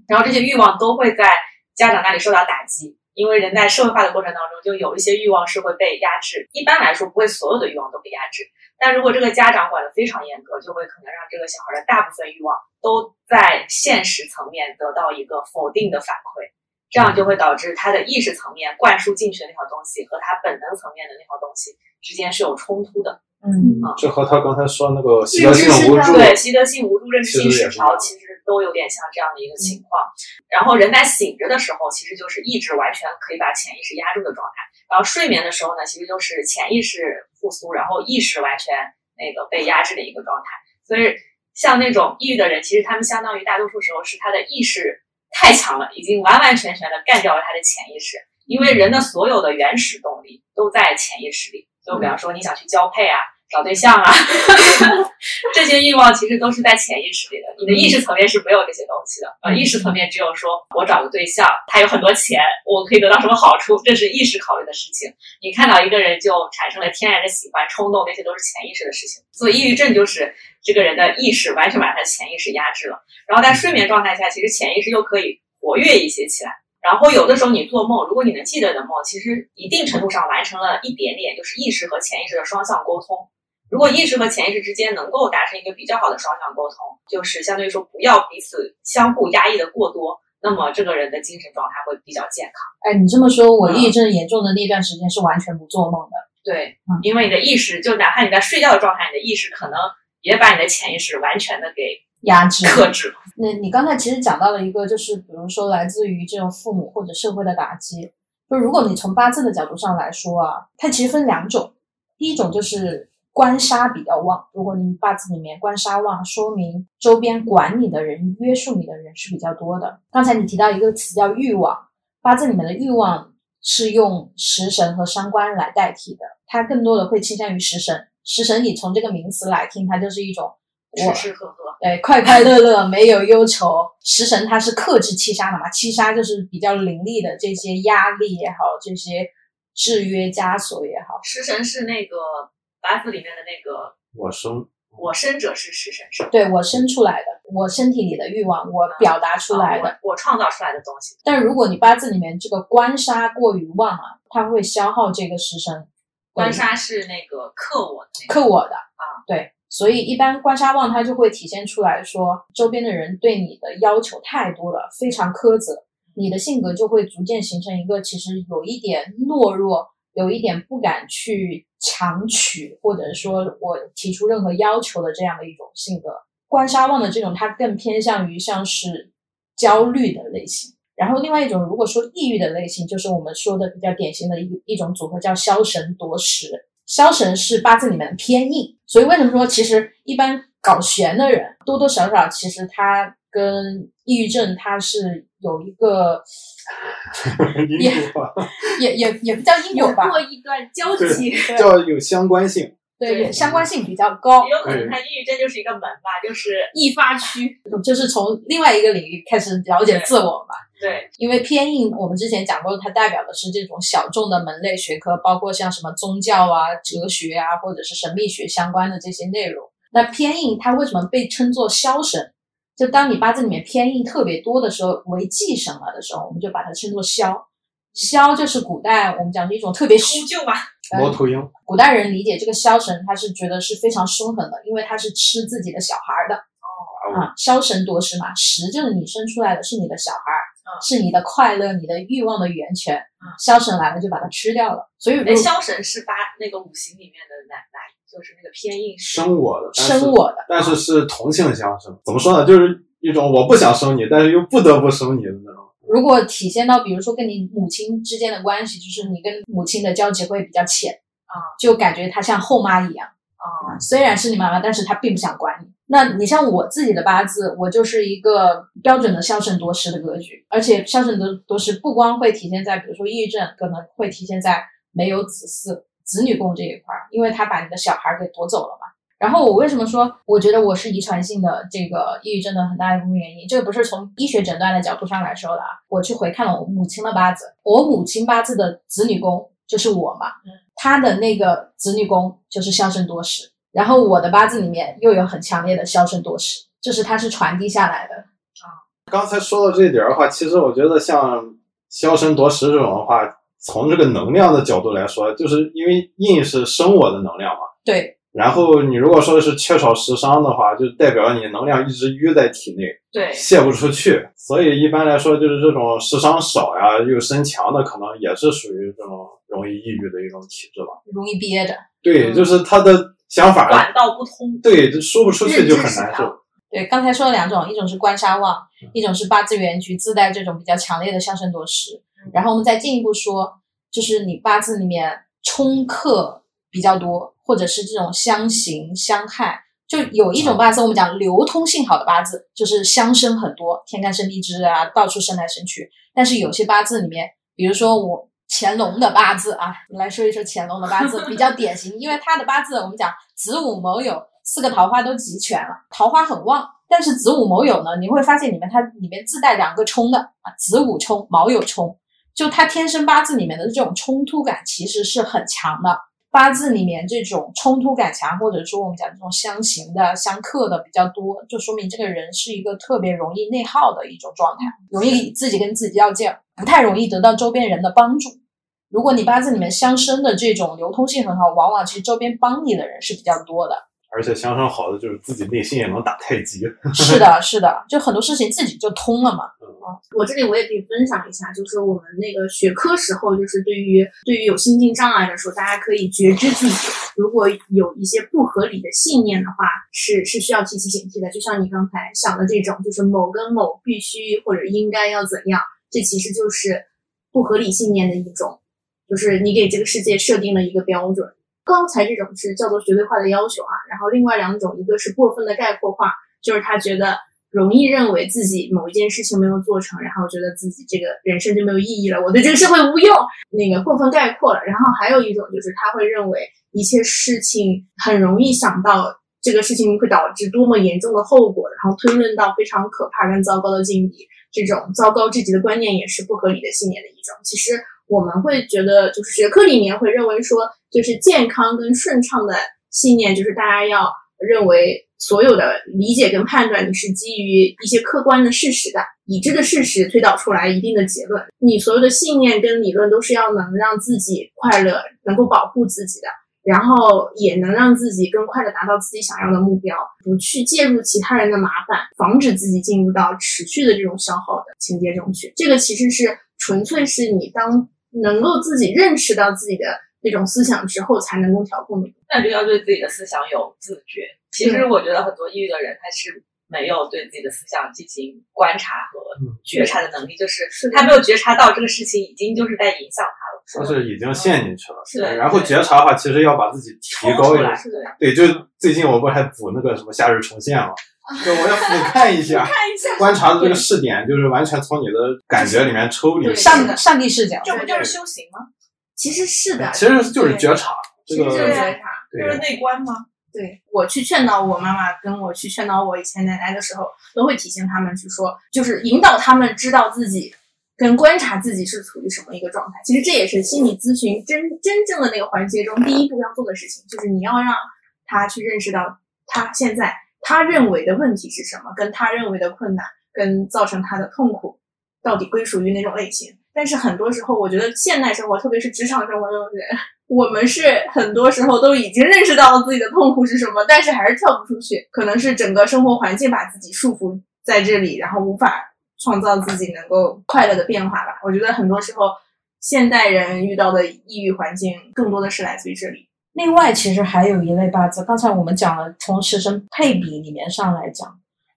然后这些欲望都会在家长那里受到打击，因为人在社会化的过程当中，就有一些欲望是会被压制。一般来说，不会所有的欲望都被压制。但如果这个家长管得非常严格，就会可能让这个小孩的大部分欲望都在现实层面得到一个否定的反馈，这样就会导致他的意识层面灌输进去的那条东西和他本能层面的那条东西之间是有冲突的。这和他刚才说那个习得性无助，对，习得性无助、认知性失调，其实都有点像这样的一个情况。然后人在醒着的时候，其实就是意志完全可以把潜意识压住的状态。然后睡眠的时候呢，其实就是潜意识复苏，然后意识完全那个被压制的一个状态。所以像那种抑郁的人，其实他们相当于大多数时候是他的意识太强了，已经完完全全的干掉了他的潜意识。因为人的所有的原始动力都在潜意识里，就比方说你想去交配啊、找对象啊这些欲望其实都是在潜意识里的，你的意识层面是没有这些东西的。意识层面只有说我找个对象，他有很多钱，我可以得到什么好处，这是意识考虑的事情。你看到一个人就产生了天然的喜欢、冲动，那些都是潜意识的事情。所以抑郁症就是这个人的意识完全把他的潜意识压制了。然后在睡眠状态下，其实潜意识又可以活跃一些起来。然后有的时候你做梦，如果你能记得的梦，其实一定程度上完成了一点点就是意识和潜意识的双向沟通。如果意识和潜意识之间能够达成一个比较好的双向沟通，就是相对于说不要彼此相互压抑的过多，那么这个人的精神状态会比较健康。哎，你这么说，我抑郁症严重的那段时间是完全不做梦的。对，因为你的意识，就哪怕你在睡觉的状态，你的意识可能也把你的潜意识完全的给压制、克制。你刚才其实讲到了一个，就是比如说来自于这种父母或者社会的打击，就如果你从八字的角度上来说啊，它其实分两种，第一种就是官杀比较旺，如果你八字里面官杀旺，说明周边管你的人、约束你的人是比较多的。刚才你提到一个词叫欲望，八字里面的欲望是用食神和伤官来代替的，它更多的会倾向于食神。食神你从这个名词来听，它就是一种吃吃喝喝，对，快快乐乐，没有忧愁。食神它是克制七杀的嘛，七杀就是比较凌厉的这些压力也好，这些制约枷锁也好。食神是那个八字里面的那个我生者是食神，对，我生出来的，我身体里的欲望，我表达出来的，我创造出来的东西。但如果你八字里面这个官杀过于旺啊，它会消耗这个食神。官杀是那个克我的、克我的啊，对。所以一般官杀旺，它就会体现出来说，周边的人对你的要求太多了，非常苛责，你的性格就会逐渐形成一个其实有一点懦弱，有一点不敢去强取，或者说我提出任何要求的这样的一种性格。官杀旺的这种，它更偏向于像是焦虑的类型。然后另外一种，如果说抑郁的类型，就是我们说的比较典型的一种组合，叫枭神夺食。枭神是八字里面偏硬，所以为什么说其实一般搞玄的人多多少少其实他跟抑郁症他是有一个也不叫因果吧，有过一段交集，叫有相关性，对，相关性比较高，有可能他抑郁症就是一个门吧，就是易发区，就是从另外一个领域开始了解自我嘛。对，因为偏硬，我们之前讲过，它代表的是这种小众的门类学科，包括像什么宗教啊、哲学啊，或者是神秘学相关的这些内容。那偏硬它为什么被称作枭神？就当你八字里面偏硬特别多的时候，为忌神了的时候，我们就把它称作枭。枭就是古代我们讲的一种特别秃鹫吧，猫头鹰。古代人理解这个枭神，他是觉得是非常凶狠的，因为他是吃自己的小孩的。啊，枭神夺食嘛，食就是你生出来的是你的小孩，是你的快乐你的欲望的源泉，枭神来了就把它吃掉了。所以枭神是把那个五行里面的奶就是那个偏硬生我的，但是是同性相生，怎么说呢，就是一种我不想生你但是又不得不生你的那种。如果体现到比如说跟你母亲之间的关系，就是你跟母亲的交集会比较浅啊，就感觉她像后妈一样啊，虽然是你妈妈但是她并不想管你。那你像我自己的八字，我就是一个标准的枭神夺食的格局，而且枭神夺食不光会体现在比如说抑郁症，可能会体现在没有子嗣子女宫这一块，因为他把你的小孩给夺走了嘛。然后我为什么说我觉得我是遗传性的这个抑郁症的很大一部分原因，这个不是从医学诊断的角度上来说的啊，我去回看了我母亲的八字，我母亲八字的子女宫就是我嘛，她的那个子女宫就是枭神夺食，然后我的八字里面又有很强烈的枭神夺食，就是它是传递下来的。刚才说到这一点的话，其实我觉得像枭神夺食这种的话，从这个能量的角度来说，就是因为印是生我的能量嘛，对，然后你如果说是缺少食伤的话，就代表你能量一直淤在体内，对，泄不出去，所以一般来说就是这种食伤少呀又身强的，可能也是属于这种容易抑郁的一种体质吧，容易憋着，对，就是他的想法管道不通，对，就说不出去就很难受。对，刚才说了两种，一种是官杀旺，一种是八字原局自带这种比较强烈的枭神夺食。然后我们再进一步说，就是你八字里面冲克比较多，或者是这种相刑相害，就有一种八字我们讲流通性好的八字，就是相生很多，天干生地支啊，到处生来生去。但是有些八字里面，比如说我乾隆的八字啊，来说一说乾隆的八字比较典型，因为他的八字我们讲子午卯酉四个桃花都集全了，桃花很旺，但是子午卯酉呢，你会发现它里面自带两个冲的啊，子午冲卯酉冲，就他天生八字里面的这种冲突感其实是很强的。八字里面这种冲突感强，或者说我们讲这种相刑的相克的比较多，就说明这个人是一个特别容易内耗的一种状态，容易自己跟自己较劲，不太容易得到周边人的帮助。如果你八字里面相生的这种流通性很好，往往其实周边帮你的人是比较多的，而且相生好的就是自己内心也能打太极是的是的，就很多事情自己就通了嘛。我这里我也可以分享一下，就是我们那个学科时候，就是对于有心境障碍的时候，大家可以觉知自己，如果有一些不合理的信念的话，是需要提起警惕的。就像你刚才想的这种，就是某跟某必须或者应该要怎样，这其实就是不合理信念的一种，就是你给这个世界设定了一个标准。刚才这种是叫做绝对化的要求啊，然后另外两种，一个是过分的概括化，就是他觉得容易认为自己某一件事情没有做成，然后觉得自己这个人生就没有意义了，我对这个社会无用，那个过分概括了。然后还有一种就是他会认为一切事情很容易想到这个事情会导致多么严重的后果，然后推论到非常可怕跟糟糕的境地，这种糟糕至极的观念也是不合理的信念的一种。其实我们会觉得，就是学科里面会认为说，就是健康跟顺畅的信念，就是大家要认为所有的理解跟判断，你是基于一些客观的事实的已知的事实推导出来一定的结论。你所有的信念跟理论都是要能让自己快乐，能够保护自己的，然后也能让自己更快的达到自己想要的目标，不去介入其他人的麻烦，防止自己进入到持续的这种消耗的情节中去。这个其实是纯粹是你当能够自己认识到自己的那种思想之后才能够调控。那就要对自己的思想有自觉。其实我觉得很多抑郁的人他是没有对自己的思想进行观察和觉察的能力，就是他没有觉察到这个事情已经就是在影响他了，就是已经陷进去了。是的，然后觉察的话其实要把自己提高一点。对，就最近我不还补那个什么夏日重现吗？就我要俯瞰一下观察的这个视点，就是完全从你的感觉里面抽离，上帝视角。这不就是修行吗？其实是的，其实就是觉察，这个觉察就是内观吗？对，我去劝导我妈妈跟我去劝导我以前奶奶的时候，都会提醒他们去说，就是引导他们知道自己跟观察自己是处于什么一个状态。其实这也是心理咨询真正的那个环节中第一步要做的事情，就是你要让他去认识到他现在他认为的问题是什么，跟他认为的困难跟造成他的痛苦到底归属于哪种类型。但是很多时候我觉得现代生活特别是职场生活中的人我们是很多时候都已经认识到了自己的痛苦是什么，但是还是跳不出去，可能是整个生活环境把自己束缚在这里，然后无法创造自己能够快乐的变化吧。我觉得很多时候现代人遇到的抑郁环境更多的是来自于这里。另外其实还有一类八字，刚才我们讲了，从时辰配比里面上来讲，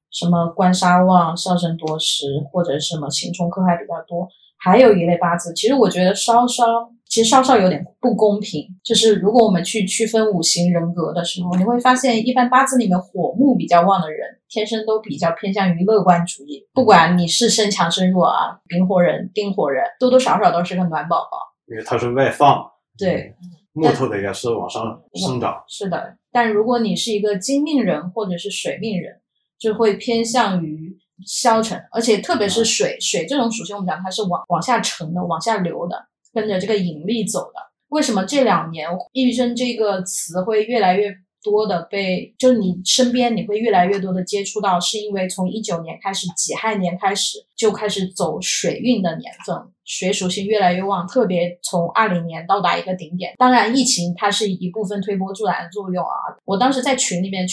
什么官杀旺、少申夺食或者什么刑冲克害比较多。还有一类八字其实我觉得稍稍有点不公平，就是如果我们去区分五行人格的时候，你会发现一般八字里面火木比较旺的人天生都比较偏向于乐观主义，不管你是身强身弱啊，丙火人、丁火人多多少少都是个暖宝宝，因为它是外放，对，木头的也是往上生长，是的。但如果你是一个金命人或者是水命人，就会偏向于消沉，而且特别是水这种属性，我们讲它是往下沉的、往下流的，跟着这个引力走的。为什么这两年抑郁症这个词会越来越多的被，就你身边你会越来越多的接触到，是因为从19年开始，己亥年开始就开始走水运的年份，水属性越来越旺，特别从20年到达一个顶点。当然疫情它是一部分推波助澜的作用啊。我当时在群里面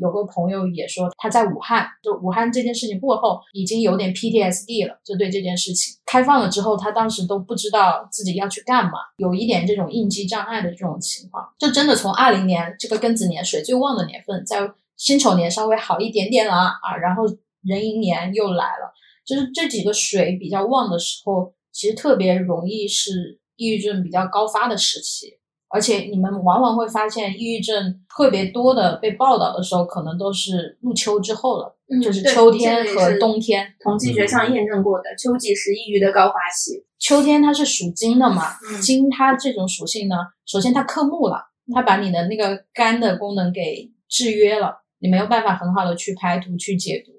有个朋友也说，他在武汉，就武汉这件事情过后已经有点 PTSD 了，就对这件事情开放了之后，他当时都不知道自己要去干嘛，有一点这种应激障碍的这种情况。就真的从20年这个庚子年水最旺的年份，在辛丑年稍微好一点点了啊，然后壬寅年又来了，就是这几个水比较旺的时候，其实特别容易是抑郁症比较高发的时期。而且你们往往会发现抑郁症特别多的被报道的时候，可能都是入秋之后了，就是秋天和冬天。统计学上验证过的，秋季是抑郁的高发期。秋天它是属金的嘛，金它这种属性呢，首先它克木了，它把你的那个肝的功能给制约了，你没有办法很好的去排毒去解毒。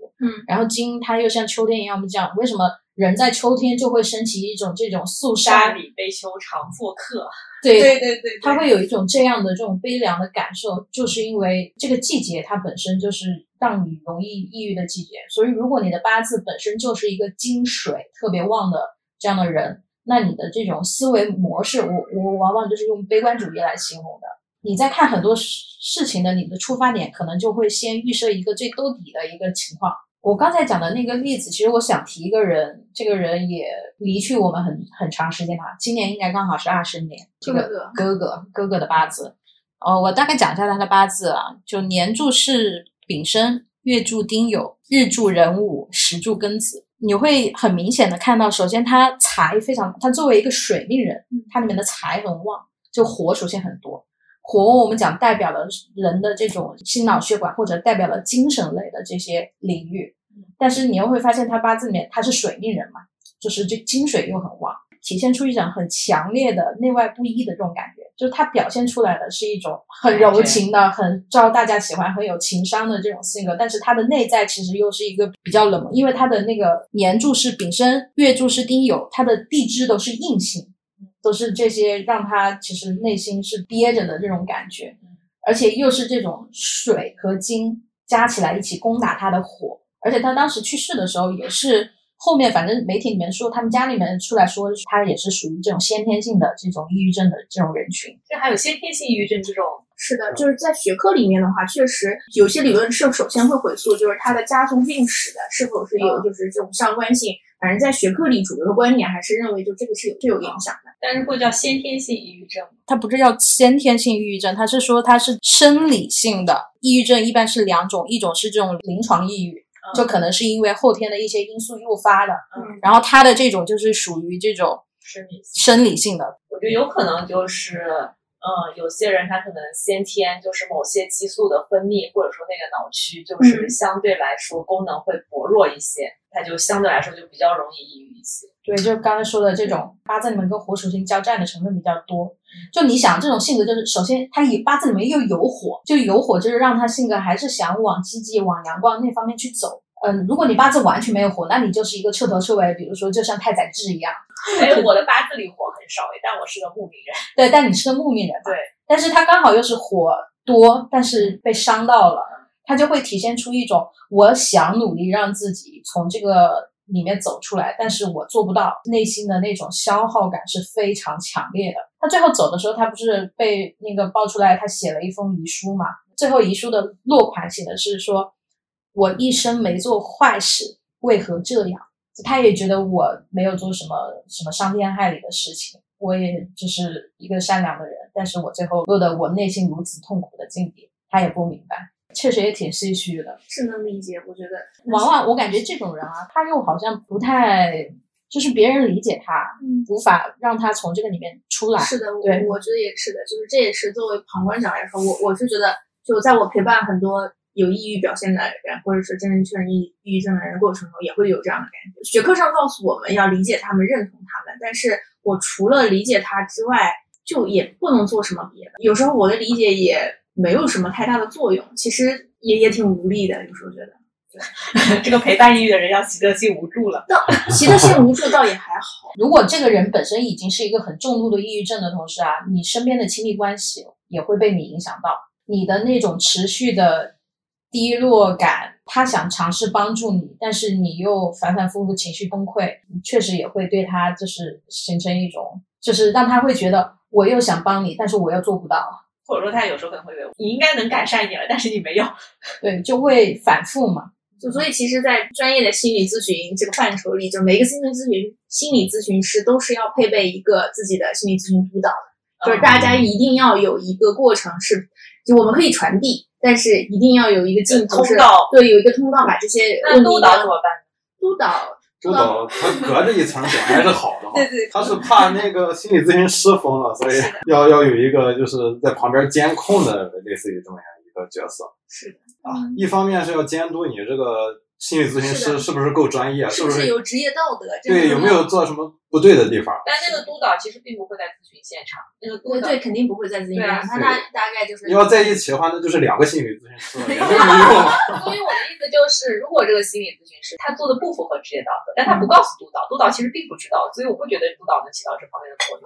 然后金它又像秋天一样，我们讲为什么人在秋天就会升起一种这种肃杀里悲秋常作客，对，它会有一种这样的这种悲凉的感受，就是因为这个季节它本身就是让你容易抑郁的季节。所以如果你的八字本身就是一个金水特别旺的这样的人，那你的这种思维模式，我往往就是用悲观主义来形容的。你在看很多事情的你的出发点，可能就会先预设一个最兜底的一个情况。我刚才讲的那个例子，其实我想提一个人，这个人也离去我们很长时间了，今年应该刚好是20年。这个哥哥的八字，我大概讲一下他的八字啊，就年柱是丙申，月柱丁酉，日柱壬午，时柱庚子。你会很明显的看到，首先他财非常，他作为一个水命人，他里面的财很旺，就火属性很多。火我们讲代表了人的这种心脑血管，或者代表了精神类的这些领域。但是你又会发现他八字里面他是水命人嘛，就是这金水又很旺，体现出一种很强烈的内外不一的这种感觉，就是他表现出来的是一种很柔情的、很招大家喜欢、很有情商的这种性格，但是他的内在其实又是一个比较冷漠，因为他的那个年柱是丙申，月柱是丁酉，他的地支都是硬性，都是这些让他其实内心是憋着的这种感觉，而且又是这种水和金加起来一起攻打他的火。而且他当时去世的时候，也是后面反正媒体里面说，他们家里面出来说他也是属于这种先天性的这种抑郁症的这种人群。这还有先天性抑郁症这种，是的，就是在学科里面的话，确实有些理论是首先会回溯就是他的家族病史的是否是有就是这种相关性。反正在学科里主流的观点还是认为就这个是有影响的。但是会叫先天性抑郁症，它不是叫先天性抑郁症，它是说它是生理性的抑郁症。一般是两种，一种是这种临床抑郁，就可能是因为后天的一些因素诱发的，然后它的这种就是属于这种生理性的。我觉得有可能就是有些人他可能先天就是某些激素的分泌，或者说那个脑区就是相对来说功能会薄弱一些，他就相对来说就比较容易抑郁一些。对，就刚才说的这种八字里面跟火属性交战的成分比较多。就你想这种性格，就是首先他以八字里面又有火，就有火就是让他性格还是想往积极、往阳光那方面去走。如果你八字完全没有火，那你就是一个彻头彻尾，比如说就像太宰治一样。我的八字里火很少，但我是个木命人。对，但你是个木命人。对，但是他刚好又是火多，但是被伤到了，他就会体现出一种我想努力让自己从这个里面走出来，但是我做不到，内心的那种消耗感是非常强烈的。他最后走的时候，他不是被那个爆出来他写了一封遗书嘛？最后遗书的落款写的是说，我一生没做坏事，为何这样？他也觉得我没有做什么伤天害理的事情，我也就是一个善良的人，但是我最后落得我内心如此痛苦的境地，他也不明白，确实也挺唏嘘的。是能理解，我觉得往往我感觉这种人啊，他又好像不太就是别人理解他，无法让他从这个里面出来。是的，对，我觉得也是的，就是这也是作为旁观者来说，我是觉得，就在我陪伴很多有抑郁表现的人，或者是真正确认抑郁症的人过程中，也会有这样的感觉。学科上告诉我们要理解他们，认同他们，但是我除了理解他之外，就也不能做什么别的。有时候我的理解也没有什么太大的作用，其实也挺无力的。有时候觉得，对这个陪伴抑郁的人要习得性无助了。习得性无助倒也还好。如果这个人本身已经是一个很重度的抑郁症的同时啊，你身边的亲密关系也会被你影响到，你的那种持续的低落感，他想尝试帮助你，但是你又反反复复情绪崩溃，确实也会对他就是形成一种，就是让他会觉得我又想帮你，但是我又做不到，或者说他有时候可能会觉得你应该能改善一点了，但是你没有，对，就会反复嘛。就所以其实在专业的心理咨询这个范畴里，就每个心理咨询师都是要配备一个自己的心理咨询督导的，就是大家一定要有一个过程，是就我们可以传递，但是一定要有一个进度通道，对，有一个通道把这些问题。那督导怎么办？督导他隔着一层总还是好的嘛。对对，他是怕那个心理咨询师疯了，所以要有一个就是在旁边监控的类似于这么样一个角色。是的啊，一方面是要监督你这个心理咨询师是不是够专业，是不是有职业道德，对，有没有做什么不对的地方。但那个督导其实并不会在咨询现场，那个督导对肯定不会在咨询现场，他大概就是要在一起的话，那就是两个心理咨询师。所以我的意思就是，如果这个心理咨询师他做的不符合职业道德，但他不告诉督导，督导其实并不知道，所以我不觉得督导能起到这方面的作用。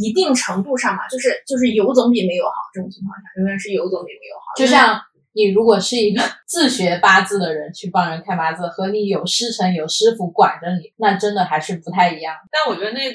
一定程度上嘛，就是有总比没有好，这种情况下永远是有总比没有好，就像。你如果是一个自学八字的人去帮人看八字，和你有师承有师傅管着你，那真的还是不太一样。但我觉得那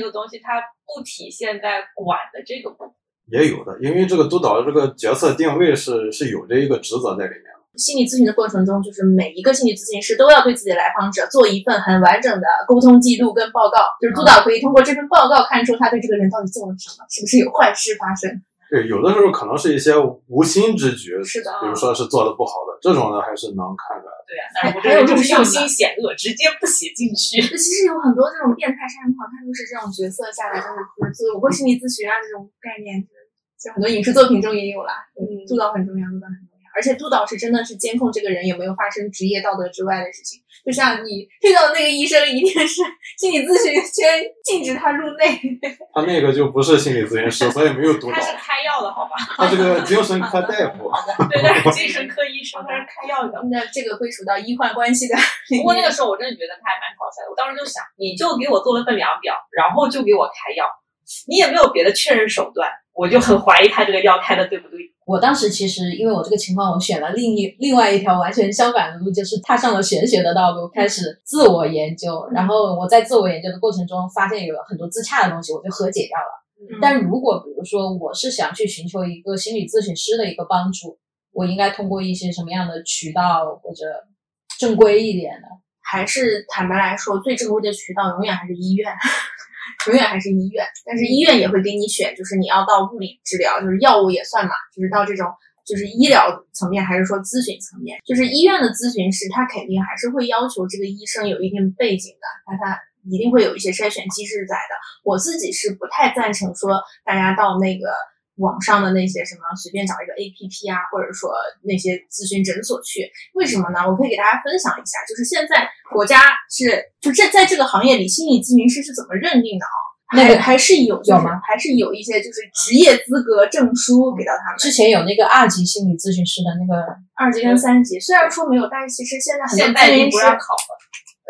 个东西它不体现在管的这个部分。也有的，因为这个督导这个角色定位是有这一个职责在里面。心理咨询的过程中，就是每一个心理咨询师都要对自己的来访者做一份很完整的沟通记录跟报告，就是督导可以通过这份报告看出他对这个人到底做了什么，是不是有坏事发生。对，有的时候可能是一些无心之举，是的，比如说是做的不好的，这种呢还是能看出来的。对啊，但是我觉得就是用心险恶，直接不写进去。就其实有很多这种变态杀人狂，他就是这种角色下来，就是所以我会心理咨询啊这种概念，就很多影视作品中也有啦。督导很重要，督导很重要，而且督导是真的是监控这个人有没有发生职业道德之外的事情。就像你遇到的那个医生，一定是心理咨询圈禁止他入内。他那个就不是心理咨询师，所以没有督导。他是开药的，好吧？他是个精神科大夫。对，他是精神科医生，他是开药的。那这个归属到医患关系的。不过那个时候我真的觉得他还蛮草率的。我当时就想，你就给我做了份量表，然后就给我开药，你也没有别的确认手段，我就很怀疑他这个药开的对不对。我当时其实因为我这个情况，我选了另外一条完全相反的路，就是踏上了玄学的道路，开始自我研究。然后我在自我研究的过程中发现有很多自洽的东西，我就和解掉了。但如果比如说我是想去寻求一个心理咨询师的一个帮助，我应该通过一些什么样的渠道，或者正规一点的？还是坦白来说，最正规的渠道永远还是医院。永远还是医院，但是医院也会给你选，就是你要到物理治疗，就是药物也算嘛，就是到这种就是医疗层面，还是说咨询层面。就是医院的咨询师，他肯定还是会要求这个医生有一定背景的，他一定会有一些筛选机制在的。我自己是不太赞成说大家到那个网上的那些什么随便找一个 APP 啊，或者说那些咨询诊所去。为什么呢？我可以给大家分享一下，就是现在国家是就在这个行业里，心理咨询师是怎么认定的啊？还是有，有吗？还是有一些就是职业资格证书给到他们。之前有那个二级心理咨询师的那个2级跟3级，虽然说没有，但是其实现在很多咨询师不让考了。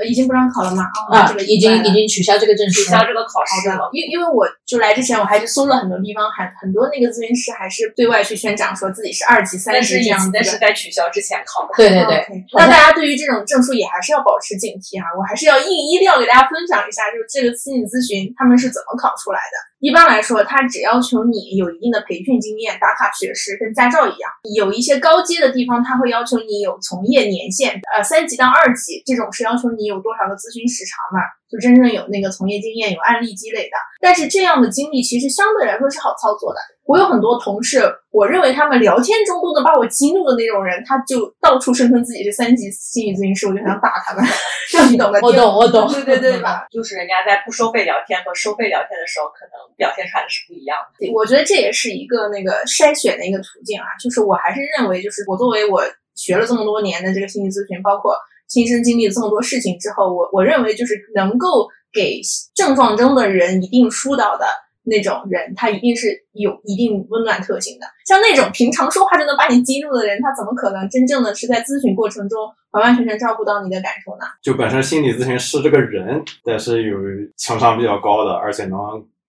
已经不让考了嘛？啊，这个已经取消这个证书，取消这个考试了。因为我就来之前，我还去搜了很多地方，很多那个咨询师还是对外去宣讲说自己是2级、3级这样子的。但是在取消之前考的。对对对。Okay. 那大家对于这种证书也还是要保持警惕啊！我还是要一定要给大家分享一下，就是这个心理咨询他们是怎么考出来的。一般来说，他只要求你有一定的培训经验、打卡学识，跟驾照一样。有一些高阶的地方，他会要求你有从业年限，3级到2级，这种是要求你有多少个咨询时长的，就真正有那个从业经验、有案例积累的。但是这样的经历其实相对来说是好操作的。我有很多同事，我认为他们聊天中都能把我激怒的那种人，他就到处声称自己是3级心理咨询师，我就想打他们。让你懂的，我懂。对对对吧？就是人家在不收费聊天和收费聊天的时候，可能表现出来的是不一样的。我觉得这也是一个那个筛选的一个途径啊。就是我还是认为，就是我作为我学了这么多年的这个心理咨询，包括亲身经历这么多事情之后，我认为就是能够给症状中的人一定疏导的那种人，他一定是有一定温暖特性的。像那种平常说话就能把你激怒的人，他怎么可能真正的是在咨询过程中完完全全照顾到你的感受呢？就本身心理咨询师这个人，但是有情商比较高的，而且能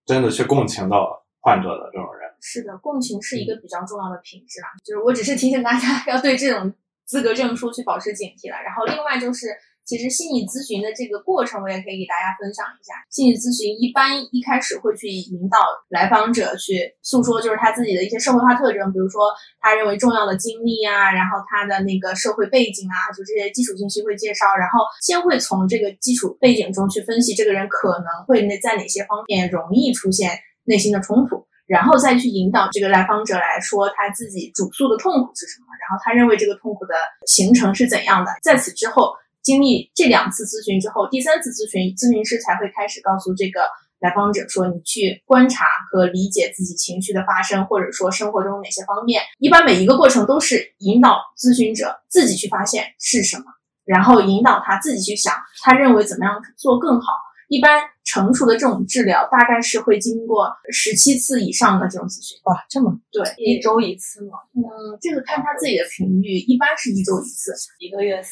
真的去共情到患者的这种人。是的，共情是一个比较重要的品质啊。就是我只是提醒大家要对这种资格证书去保持警惕了。然后另外就是其实心理咨询的这个过程我也可以给大家分享一下。心理咨询一般一开始会去引导来访者去诉说就是他自己的一些社会化特征，比如说他认为重要的经历啊，然后他的那个社会背景啊，就这些基础信息会介绍，然后先会从这个基础背景中去分析这个人可能会在哪些方面容易出现内心的冲突，然后再去引导这个来访者来说他自己主诉的痛苦是什么，然后他认为这个痛苦的形成是怎样的。在此之后经历这2次咨询之后，第3次咨询，咨询师才会开始告诉这个来访者说你去观察和理解自己情绪的发生，或者说生活中哪些方面。一般每一个过程都是引导咨询者自己去发现是什么，然后引导他自己去想他认为怎么样做更好。一般成熟的这种治疗大概是会经过17次以上的这种咨询。哇，这么对，1周1次吗？这个看他自己的频率，一般是1周1次，1个月4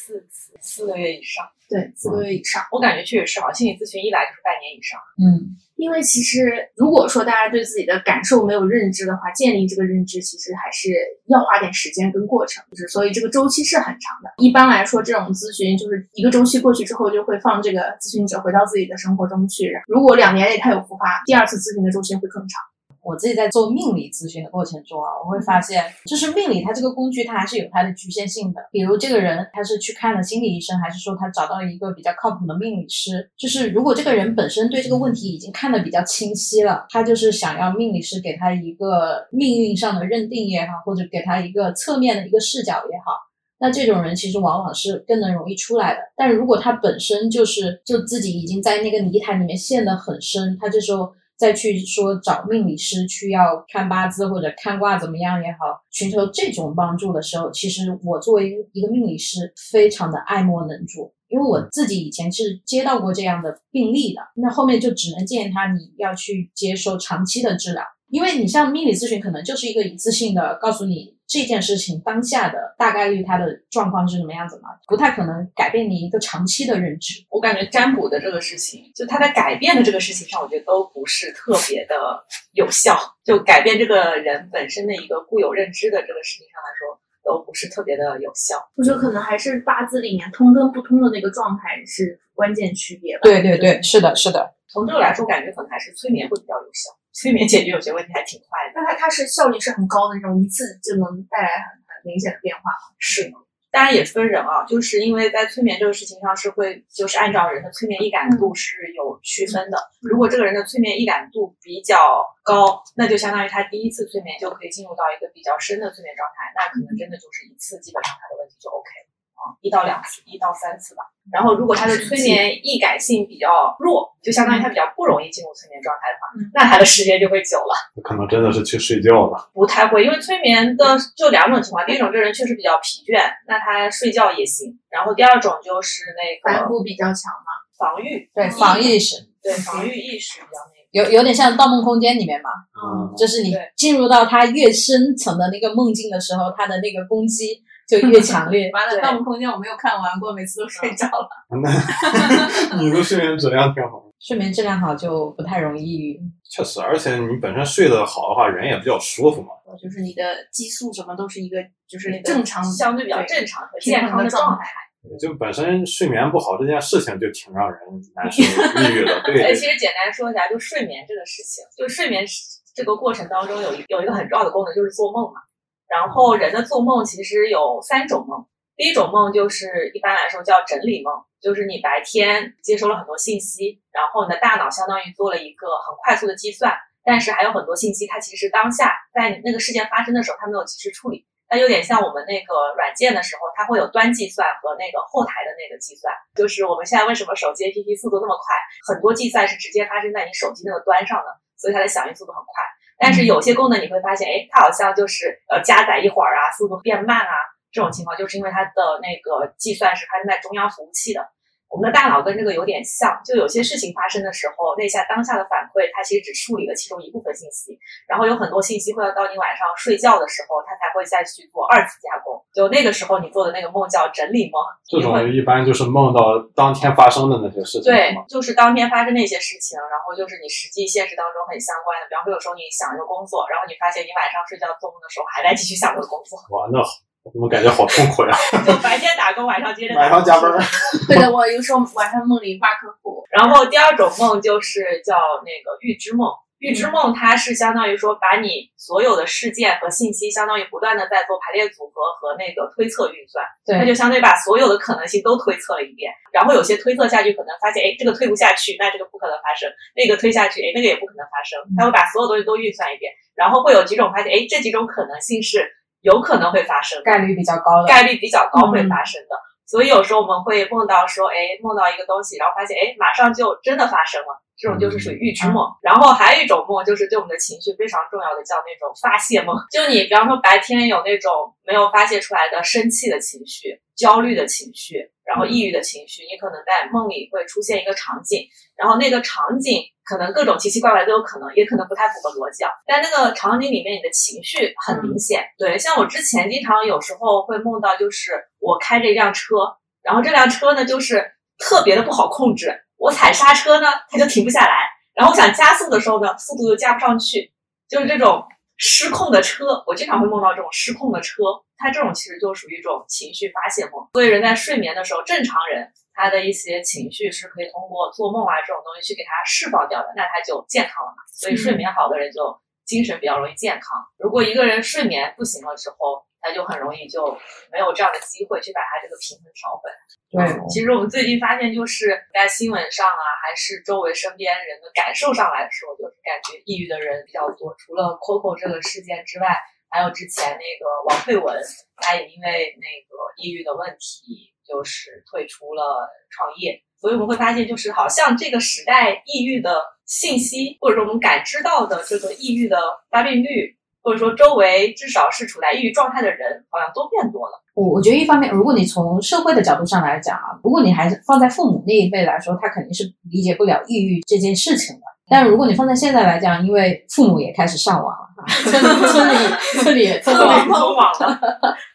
次，4个月以上。对，4个月以上。我感觉确实是好像心理咨询一来就是半年以上。因为其实如果说大家对自己的感受没有认知的话，建立这个认知其实还是要花点时间跟过程，就是所以这个周期是很长的。一般来说这种咨询就是一个周期过去之后就会放这个咨询者回到自己的生活中去，如果2年内他有复发，第2次咨询的周期会更长。我自己在做命理咨询的过程中啊，我会发现就是命理它这个工具它还是有它的局限性的。比如这个人他是去看了心理医生，还是说他找到了一个比较靠谱的命理师，就是如果这个人本身对这个问题已经看得比较清晰了，他就是想要命理师给他一个命运上的认定也好，或者给他一个侧面的一个视角也好，那这种人其实往往是更能容易出来的。但如果他本身就自己已经在那个泥潭里面陷得很深，他这时候再去说找命理师去要看八字或者看卦怎么样也好，寻求这种帮助的时候，其实我作为一个命理师非常的爱莫能助。因为我自己以前是接到过这样的病例的，那后面就只能建议他你要去接受长期的治疗。因为你像命理咨询可能就是一个一次性的告诉你这件事情当下的大概率它的状况是什么样子嘛，不太可能改变你一个长期的认知。我感觉占卜的这个事情，就它在改变的这个事情上，我觉得都不是特别的有效，就改变这个人本身的一个固有认知的这个事情上来说都不是特别的有效。我觉得可能还是八字里面通跟不通的那个状态是关键区别吧。对对对，是的是的。从这个来说感觉可能还是催眠会比较有效，催眠解决有些问题还挺快的，但它是效率是很高的，那种一次就能带来很明显的变化。是，当然也分人啊，就是因为在催眠这个事情上是会就是按照人的催眠易感度是有区分的。如果这个人的催眠易感度比较高，那就相当于他第一次催眠就可以进入到一个比较深的催眠状态，那可能真的就是一次基本上他的问题就 OK 了。1到2次，1到3次吧。然后如果他的催眠易感性比较弱，就相当于他比较不容易进入催眠状态的话，那他的时间就会久了。可能真的是去睡觉了。不太会，因为催眠的就2种情况，第一种这人确实比较疲倦，那他睡觉也行。然后第2种就是那个反骨比较强嘛，防御，对，防御意识，对，防御意识比较那个。有点像《盗梦空间》里面嘛，就是你进入到他越深层的那个梦境的时候，他的那个攻击。就越强烈。完了，《盗梦空间》我没有看完过，每次都睡着了。你的睡眠质量挺好。睡眠质量好就不太容易抑郁。确实，而且你本身睡得好的话，人也比较舒服嘛。就是你的激素什么都是一个，就是正常，相对比较正常和健康的状态。就本身睡眠不好这件事情就挺让人难受抑郁的。对，其实简单说一下，就睡眠这个事情，就睡眠这个过程当中有一个很重要的功能，就是做梦嘛。然后人的做梦其实有三种梦，第一种梦就是一般来说叫整理梦，就是你白天接收了很多信息，然后你的大脑相当于做了一个很快速的计算，但是还有很多信息它其实当下在那个事件发生的时候它没有及时处理。它有点像我们那个软件的时候，它会有端计算和那个后台的那个计算。就是我们现在为什么手机 APP 速度那么快，很多计算是直接发生在你手机那个端上的，所以它的响应速度很快。但是有些功能你会发现，它好像就是加载一会儿啊，速度变慢啊，这种情况就是因为它的那个计算是发生在中央服务器的。我们的大脑跟这个有点像，就有些事情发生的时候，那下当下的反馈它其实只处理了其中一部分信息，然后有很多信息会要到你晚上睡觉的时候它才会再去做二次加工，就那个时候你做的那个梦叫整理梦。这种一般就是梦到当天发生的那些事情。对，就是当天发生那些事情，然后就是你实际现实当中很相关的。比方说有时候你想一个工作，然后你发现你晚上睡觉做梦的时候还在继续想这个工作。哇，那我感觉好痛苦呀、啊！就白天打工，晚上接着打工，晚上加班。对的，我有时候晚上梦里挖客户。然后第二种梦就是叫那个预知梦。预知梦它是相当于说把你所有的事件和信息相当于不断的在做排列组合和那个推测运算。对，它就相当于把所有的可能性都推测了一遍，然后有些推测下去可能发现这个推不下去，那这个不可能发生，那个推下去那个也不可能发生，它会把所有东西都运算一遍，然后会有几种发现这几种可能性是有可能会发生，概率比较高会发生的。所以有时候我们会梦到说梦到一个东西，然后发现马上就真的发生了，这种就是属于预知梦。然后还有一种梦就是对我们的情绪非常重要的，叫那种发泄梦。就你比方说白天有那种没有发泄出来的生气的情绪、焦虑的情绪，然后抑郁的情绪，你可能在梦里会出现一个场景，然后那个场景可能各种奇奇怪怪都有可能，也可能不太符合逻辑啊。但那个场景里面你的情绪很明显。对，像我之前经常有时候会梦到，就是我开着一辆车，然后这辆车呢就是特别的不好控制，我踩刹车呢它就停不下来，然后我想加速的时候呢速度又加不上去，就是这种失控的车，我经常会梦到这种失控的车。它这种其实就属于一种情绪发泄梦。所以人在睡眠的时候，正常人他的一些情绪是可以通过做梦啊这种东西去给他释放掉的，那他就健康了嘛。所以睡眠好的人就精神比较容易健康。如果一个人睡眠不行了之后，他就很容易就没有这样的机会去把他这个平衡调回来。对，其实我们最近发现，就是在新闻上啊，还是周围身边人的感受上来说，就是感觉抑郁的人比较多。除了 Coco 这个事件之外，还有之前那个王慧文，他也因为那个抑郁的问题，就是退出了创业。所以我们会发现，就是好像这个时代抑郁的信息，或者说我们感知到的这个抑郁的发病率，或者说周围至少是处在抑郁状态的人，好像都变多了。我觉得一方面，如果你从社会的角度上来讲啊，如果你还是放在父母那一辈来说，他肯定是理解不了抑郁这件事情的。但如果你放在现在来讲，因为父母也开始上网了，村里也通网了。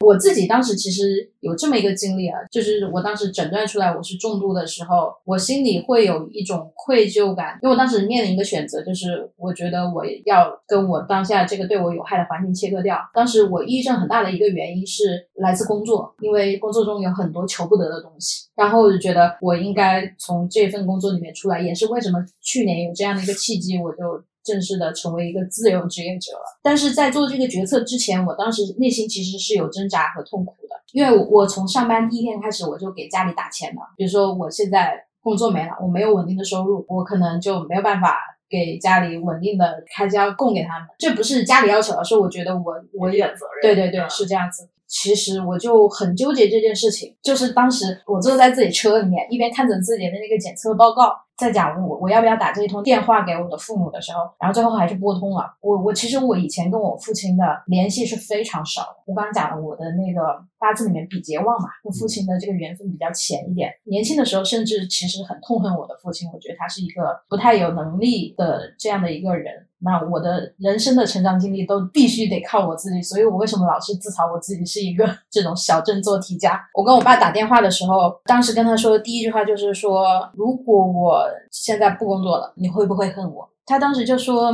我自己当时其实有这么一个经历啊，就是我当时诊断出来我是重度的时候，我心里会有一种愧疚感，因为我当时面临一个选择，就是我觉得我要跟我当下这个对我有害的环境切割掉。当时我抑郁症很大的一个原因是来自工作，因为工作中有很多求不得的东西，然后我就觉得我应该从这份工作里面出来，也是为什么去年有这样的一个契机，我就正式的成为一个自由职业者了。但是在做这个决策之前，我当时内心其实是有挣扎和痛苦的，因为我从上班第一天开始，我就给家里打钱了。比如说我现在工作没了，我没有稳定的收入，我可能就没有办法给家里稳定的开销供给他们。这不是家里要求，而是我觉得我有责任。对对对，是这样子。其实我就很纠结这件事情，就是当时我坐在自己车里面，一边看着自己的那个检测报告，在讲我要不要打这一通电话给我的父母的时候，然后最后还是拨通了。我其实我以前跟我父亲的联系是非常少的，我刚刚讲了我的那个八字里面比劫旺嘛，跟父亲的这个缘分比较浅一点。年轻的时候甚至其实很痛恨我的父亲，我觉得他是一个不太有能力的这样的一个人。那我的人生的成长经历都必须得靠我自己，所以我为什么老是自嘲我自己是一个这种小镇做题家。我跟我爸打电话的时候，当时跟他说的第一句话就是说，如果我现在不工作了，你会不会恨我？他当时就说，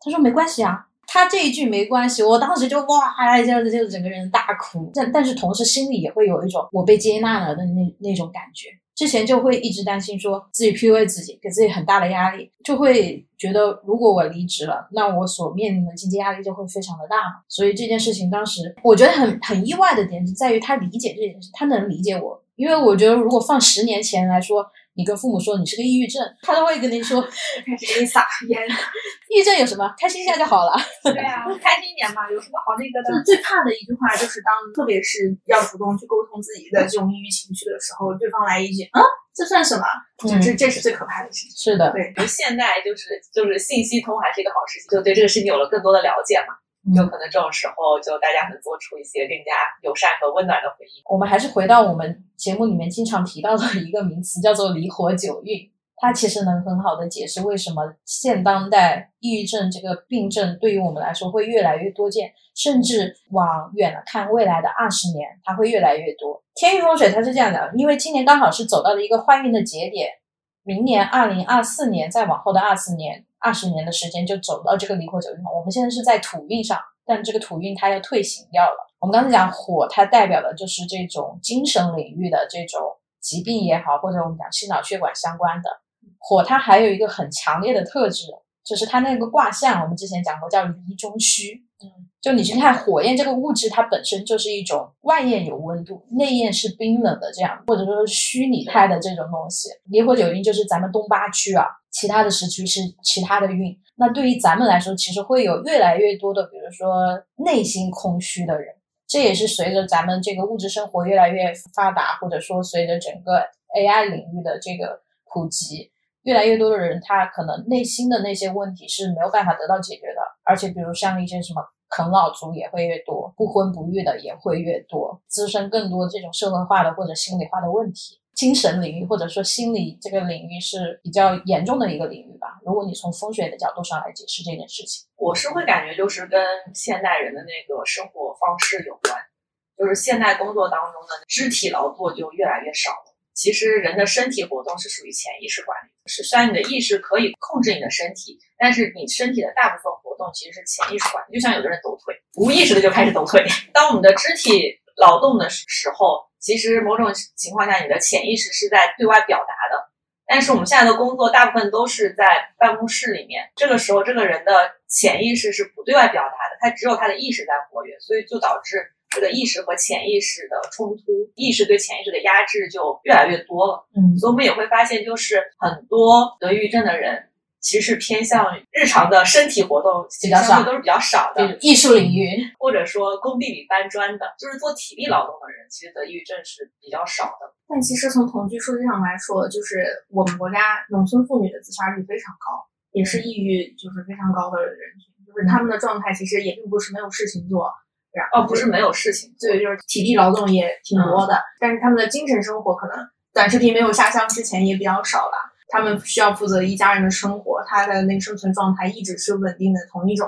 他说没关系啊。他这一句没关系，我当时就哇一下子就整个人大哭，但是同时心里也会有一种我被接纳了的那种感觉。之前就会一直担心说自己 PUA 自己，给自己很大的压力，就会觉得如果我离职了，那我所面临的经济压力就会非常的大嘛。所以这件事情当时我觉得很意外的点是在于他理解这件事，他能理解我。因为我觉得如果放10年前来说，你跟父母说你是个抑郁症，他都会跟你说给你撒盐，抑郁症有什么，开心一下就好了。对啊，开心一点嘛，有什么好那个的。最怕的一句话就是当特别是要主动去沟通自己的这种抑郁情绪的时候，对方来一句这算什么？这是最可怕的事情。是的，对。现在就是信息通还是一个好事情，就对这个事情有了更多的了解嘛。就可能这种时候就大家能做出一些更加友善和温暖的回应。我们还是回到我们节目里面经常提到的一个名词，叫做离火九运。它其实能很好的解释为什么现当代抑郁症这个病症对于我们来说会越来越多见，甚至往远了看，未来的20年它会越来越多。天运风水它是这样的，因为今年刚好是走到了一个坏运的节点，明年2024年再往后的20年的时间就走到这个离火九运。我们现在是在土运上，但这个土运它要退行掉了。我们刚才讲火，它代表的就是这种精神领域的这种疾病也好，或者我们讲心脑血管相关的。火它还有一个很强烈的特质，就是它那个卦象我们之前讲过叫离中虚。就你去看火焰这个物质，它本身就是一种外焰有温度，内焰是冰冷的，这样或者说虚拟态的这种东西。离火九运就是咱们东八区啊，其他的时区是其他的运。那对于咱们来说，其实会有越来越多的比如说内心空虚的人，这也是随着咱们这个物质生活越来越发达，或者说随着整个 AI 领域的这个普及，越来越多的人他可能内心的那些问题是没有办法得到解决的。而且比如像一些什么啃老族也会越多，不婚不育的也会越多，滋生更多这种社会化的或者心理化的问题。精神领域或者说心理这个领域是比较严重的一个领域吧，如果你从风水的角度上来解释这件事情。我是会感觉就是跟现代人的那个生活方式有关，就是现代工作当中的肢体劳作就越来越少了。其实人的身体活动是属于潜意识管理，是虽然你的意识可以控制你的身体，但是你身体的大部分活动其实是潜意识管理。就像有的人抖腿，无意识的就开始抖腿。当我们的肢体劳动的时候，其实某种情况下你的潜意识是在对外表达的。但是我们现在的工作大部分都是在办公室里面，这个时候这个人的潜意识是不对外表达的，他只有他的意识在活跃，所以就导致这个意识和潜意识的冲突，意识对潜意识的压制就越来越多了。所以我们也会发现，就是很多得抑郁症的人其实偏向日常的身体活动比较少，都是比较少的，艺术领域或者说工地里搬砖的，就是做体力劳动的人，其实得抑郁症是比较少的。但其实从统计数据上来说，就是我们国家农村妇女的自杀率非常高，也是抑郁就是非常高的人群，就是他们的状态其实也并不是没有事情做。不是没有事情，对，就是体力劳动也挺多的，但是他们的精神生活可能短视频没有下乡之前也比较少了。他们需要负责一家人的生活，他的那个生存状态一直是稳定的同一种，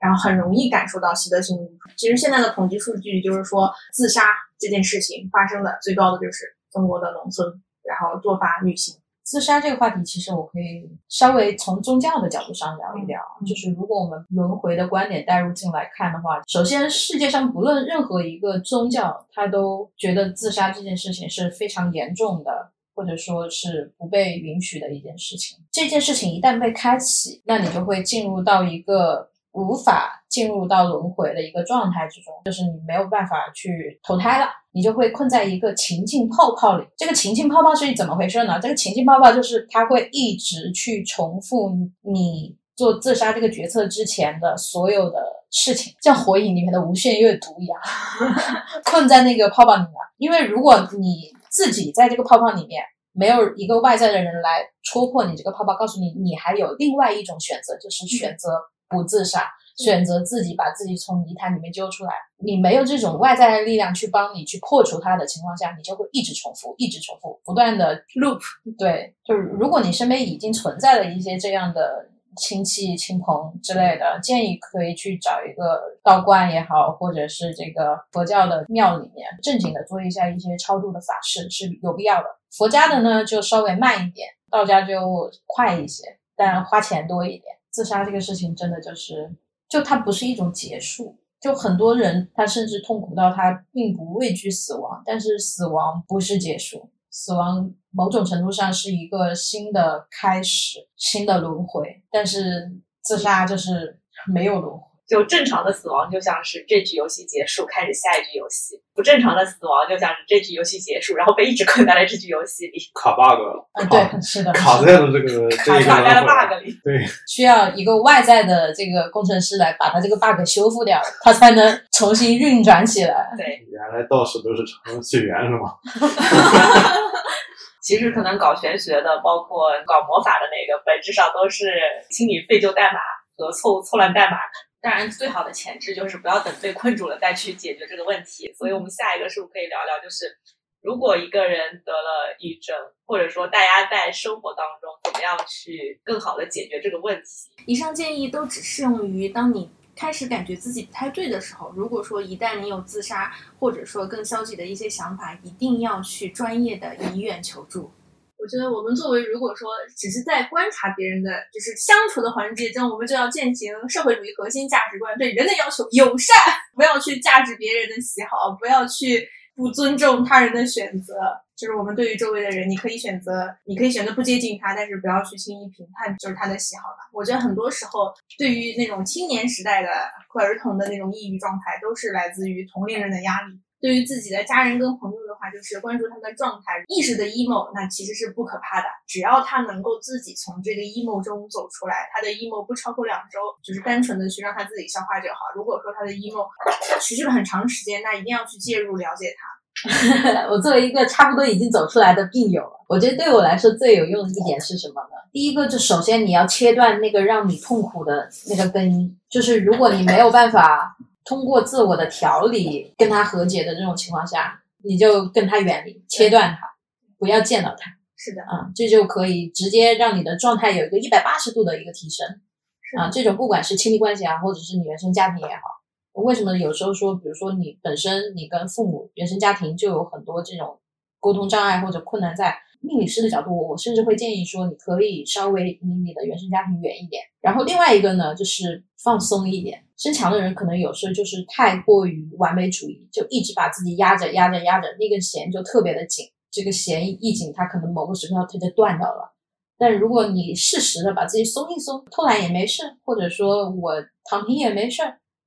然后很容易感受到习得性无助。其实现在的统计数据就是说，自杀这件事情发生的最高的就是中国的农村，然后多发女性。自杀这个话题其实我可以稍微从宗教的角度上聊一聊，就是如果我们轮回的观点带入进来看的话，首先世界上不论任何一个宗教，他都觉得自杀这件事情是非常严重的，或者说是不被允许的一件事情。这件事情一旦被开启，那你就会进入到一个无法进入到轮回的一个状态之中，就是你没有办法去投胎了，你就会困在一个情境泡泡里。这个情境泡泡是怎么回事呢？这个情境泡泡就是它会一直去重复你做自杀这个决策之前的所有的事情，像火影里面的无限阅读一样困在那个泡泡里面。因为如果你自己在这个泡泡里面，没有一个外在的人来戳破你这个泡泡，告诉你你还有另外一种选择，就是选择不自杀，选择自己把自己从泥潭里面揪出来。你没有这种外在的力量去帮你去破除它的情况下，你就会一直重复不断的 loop。 对，就是如果你身边已经存在了一些这样的亲戚亲朋之类的，建议可以去找一个道观也好，或者是这个佛教的庙里面正经的做一下一些超度的法事是有必要的。佛家的呢就稍微慢一点，道家就快一些，但花钱多一点。自杀这个事情真的就是它不是一种结束，就很多人他甚至痛苦到他并不畏惧死亡，但是死亡不是结束，死亡某种程度上是一个新的开始，新的轮回，但是自杀就是没有轮回。就正常的死亡就像是这局游戏结束，开始下一局游戏，不正常的死亡就像是这局游戏结束，然后被一直困在了这局游戏里，卡 bug 了。对，是的，卡在了卡在了 bug 里。对，需要一个外在的这个工程师来把它这个 bug 修复掉，它才能重新运转起来。对，原来道士都是程序员是吗？其实可能搞玄学的，包括搞魔法的那个，本质上都是清理废旧代码和错乱代码。当然最好的前置就是不要等被困住了再去解决这个问题。所以我们下一个是不是可以聊聊，就是如果一个人得了抑郁症，或者说大家在生活当中怎么样去更好的解决这个问题。以上建议都只适用于当你开始感觉自己不太对的时候，如果说一旦你有自杀或者说更消极的一些想法，一定要去专业的医院求助。我觉得我们作为如果说只是在观察别人的就是相处的环节中，我们就要践行社会主义核心价值观，对人的要求友善，不要去价值别人的喜好，不要去不尊重他人的选择。就是我们对于周围的人，你可以选择不接近他，但是不要去轻易评判就是他的喜好了。我觉得很多时候对于那种青年时代的和儿童的那种抑郁状态，都是来自于同龄人的压力。对于自己的家人跟朋友的话，就是关注他们的状态，一时的 emo 那其实是不可怕的，只要他能够自己从这个 emo 中走出来，他的 emo 不超过2周，就是单纯的去让他自己消化就好。如果说他的 emo 持续了很长时间，那一定要去介入了解他。我作为一个差不多已经走出来的病友，我觉得对我来说最有用的一点是什么呢？第一个，就首先你要切断那个让你痛苦的那个根因，就是如果你没有办法通过自我的调理跟他和解的这种情况下，你就跟他远离，切断他，不要见到他。是的，这就可以直接让你的状态有一个180度的一个提升。这种不管是亲密关系啊，或者是你原生家庭也好，为什么有时候说，比如说你本身你跟父母原生家庭就有很多这种沟通障碍或者困难，在命理师的角度，我甚至会建议说，你可以稍微离你的原生家庭远一点。然后另外一个呢，就是放松一点。身强的人可能有时候就是太过于完美主义，就一直把自己压着，那个弦就特别的紧，这个弦一紧，它可能某个时候它就断掉了。但如果你适时的把自己松一松，偷懒也没事，或者说我躺平也没事，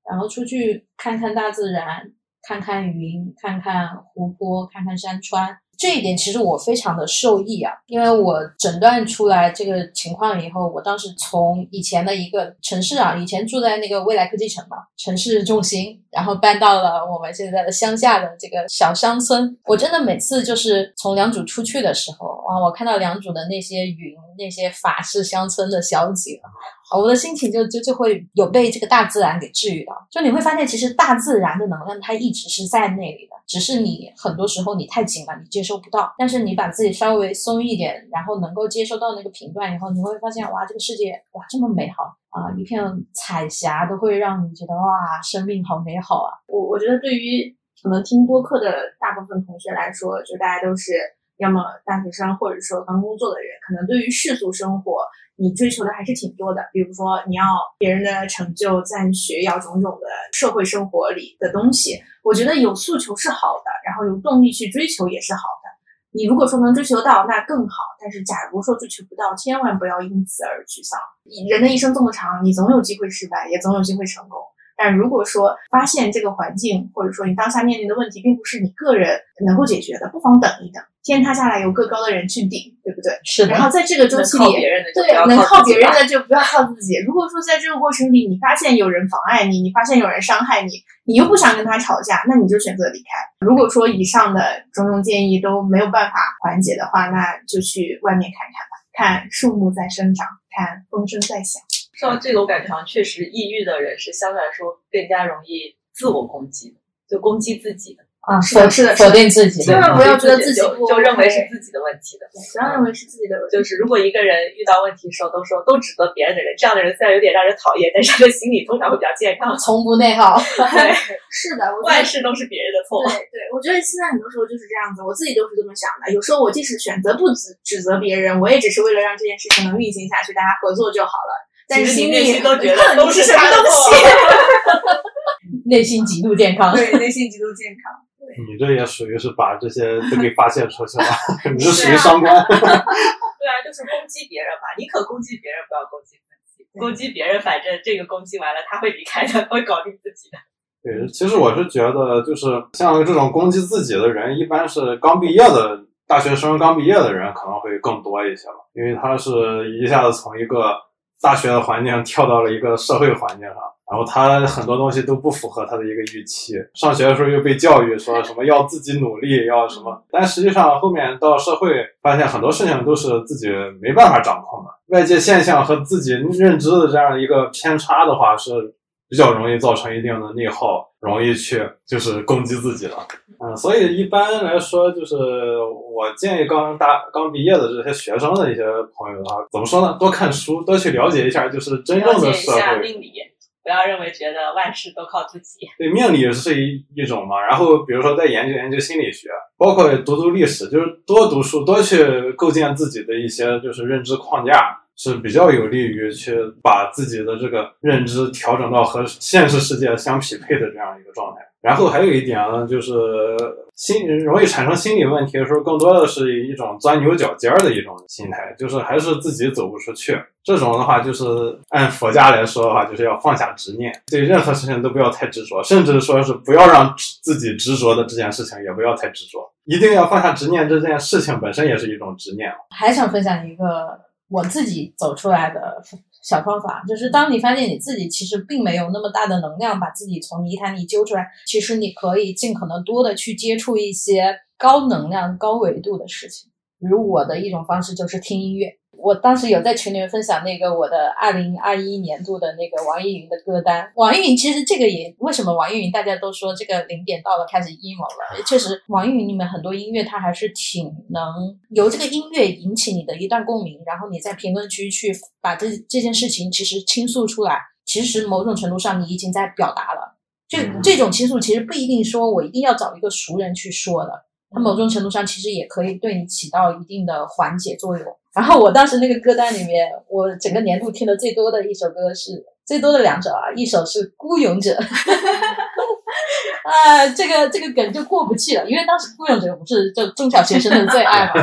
然后出去看看大自然，看看云，看看湖泊，看看山川，这一点其实我非常的受益啊。因为我诊断出来这个情况以后，我当时从以前的一个城市啊，以前住在那个未来科技城嘛，城市重心，然后搬到了我们现在的乡下的这个小乡村。我真的每次就是从良渚出去的时候啊，我看到良渚的那些云，那些法式乡村的小景，我的心情就会有被这个大自然给治愈到。就你会发现，其实大自然的能量它一直是在那里的，只是你很多时候你太紧了，你接受不到。但是你把自己稍微松一点，然后能够接受到那个频段以后，你会发现，哇，这个世界哇这么美好啊！一片彩霞都会让你觉得哇，生命好美好啊！我觉得对于可能听播客的大部分同学来说，就大家都是要么大学生或者说刚工作的人，可能对于世俗生活你追求的还是挺多的，比如说你要别人的成就、赞许，要种种的社会生活里的东西。我觉得有诉求是好的，然后有动力去追求也是好的，你如果说能追求到那更好，但是假如说追求不到，千万不要因此而沮丧。人的一生这么长，你总有机会失败，也总有机会成功，但如果说发现这个环境或者说你当下面临的问题并不是你个人能够解决的，不妨等一等，天塌下来有更高的人去顶，对不对？是的。然后在这个周期里，能靠别人的就不要靠自己。如果说在这个过程里，你发现有人妨碍你，你发现有人伤害你，你又不想跟他吵架，那你就选择离开。如果说以上的种种建议都没有办法缓解的话，那就去外面看看吧，看树木在生长，看风声在响。说到这个，我感觉好像确实抑郁的人是相对来说更加容易自我攻击的，就攻击自己的。啊，否定自己，千万不要觉得自己就认为是自己的问题的，不要认为是自己的问题。就是如果一个人遇到问题的时候都指责别人的人，这样的人虽然有点让人讨厌，但是他的心理通常会比较健康，从不内耗。对，是的，万事都是别人的错。对，我觉得现在很多时候就是这样子，我自己就是这么想的。有时候我即使选择不指责别人，我也只是为了让这件事情能运行下去，大家合作就好了。但是心里都觉得都是什么东西，内心极度健康。对，内心极度健康。你这也属于是把这些都给发泄出去了，你这属于伤官。对啊，就是攻击别人吧，你可攻击别人，不要攻击自己。攻击别人，反正这个攻击完了，他会离开的，会搞定自己的。对，其实我是觉得，就是像这种攻击自己的人，一般是刚毕业的大学生，刚毕业的人可能会更多一些吧，因为他是一下子从一个大学的环境跳到了一个社会环境上，然后他很多东西都不符合他的一个预期。上学的时候又被教育说什么要自己努力，要什么，但实际上后面到社会发现很多事情都是自己没办法掌控的。外界现象和自己认知的这样一个偏差的话，是比较容易造成一定的内耗，容易去就是攻击自己了。所以一般来说，就是我建议刚毕业的这些学生的一些朋友啊，怎么说呢？多看书，多去了解一下，就是真正的社会。了解一下命理，不要认为觉得万事都靠自己。对，命理是一种嘛，然后比如说再研究研究心理学，包括读历史，就是多读书，多去构建自己的一些就是认知框架。是比较有利于去把自己的这个认知调整到和现实世界相匹配的这样一个状态。然后还有一点呢，就是容易产生心理问题的时候，更多的是一种钻牛角尖的一种心态，就是还是自己走不出去。这种的话，就是按佛家来说的话，就是要放下执念，对任何事情都不要太执着，甚至说是不要让自己执着的这件事情也不要太执着，一定要放下执念。这件事情本身也是一种执念。还想分享一个我自己走出来的小方法，就是当你发现你自己其实并没有那么大的能量把自己从泥潭里揪出来，其实你可以尽可能多的去接触一些高能量高维度的事情。比如我的一种方式就是听音乐，我当时有在群里面分享那个我的2021年度的那个网易云的歌单。网易云其实这个也为什么网易云大家都说这个零点到了开始 emo 了，确实网易云里面很多音乐它还是挺能由这个音乐引起你的一段共鸣，然后你在评论区去把这件事情其实倾诉出来，其实某种程度上你已经在表达了。这种倾诉其实不一定说我一定要找一个熟人去说的，它某种程度上其实也可以对你起到一定的缓解作用。然后我当时那个歌单里面，我整个年度听的最多的一首歌是，最多的两首啊，一首是《孤勇者》啊，这个梗就过不去了，因为当时《孤勇者》不是就中小学生的最爱嘛。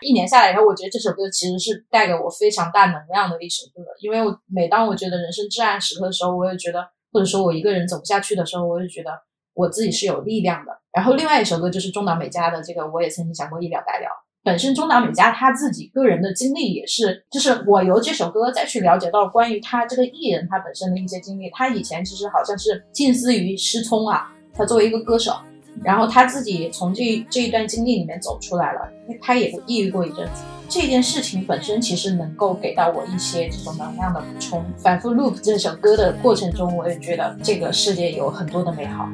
一年下来以后，我觉得这首歌其实是带给我非常大能量的一首歌，因为我每当我觉得人生至暗时刻的时候，我也觉得，或者说我一个人走不下去的时候，我就觉得我自己是有力量的。然后另外一首歌就是中岛美嘉的这个，我也曾经想过一了百了。本身中岛美嘉他自己个人的经历也是，就是我由这首歌再去了解到关于他这个艺人他本身的一些经历。他以前其实好像是近似于失聪啊，他作为一个歌手，然后他自己从这一段经历里面走出来了，他也抑郁过一阵子。这件事情本身其实能够给到我一些这种能量的补充。反复 loop 这首歌的过程中，我也觉得这个世界有很多的美好。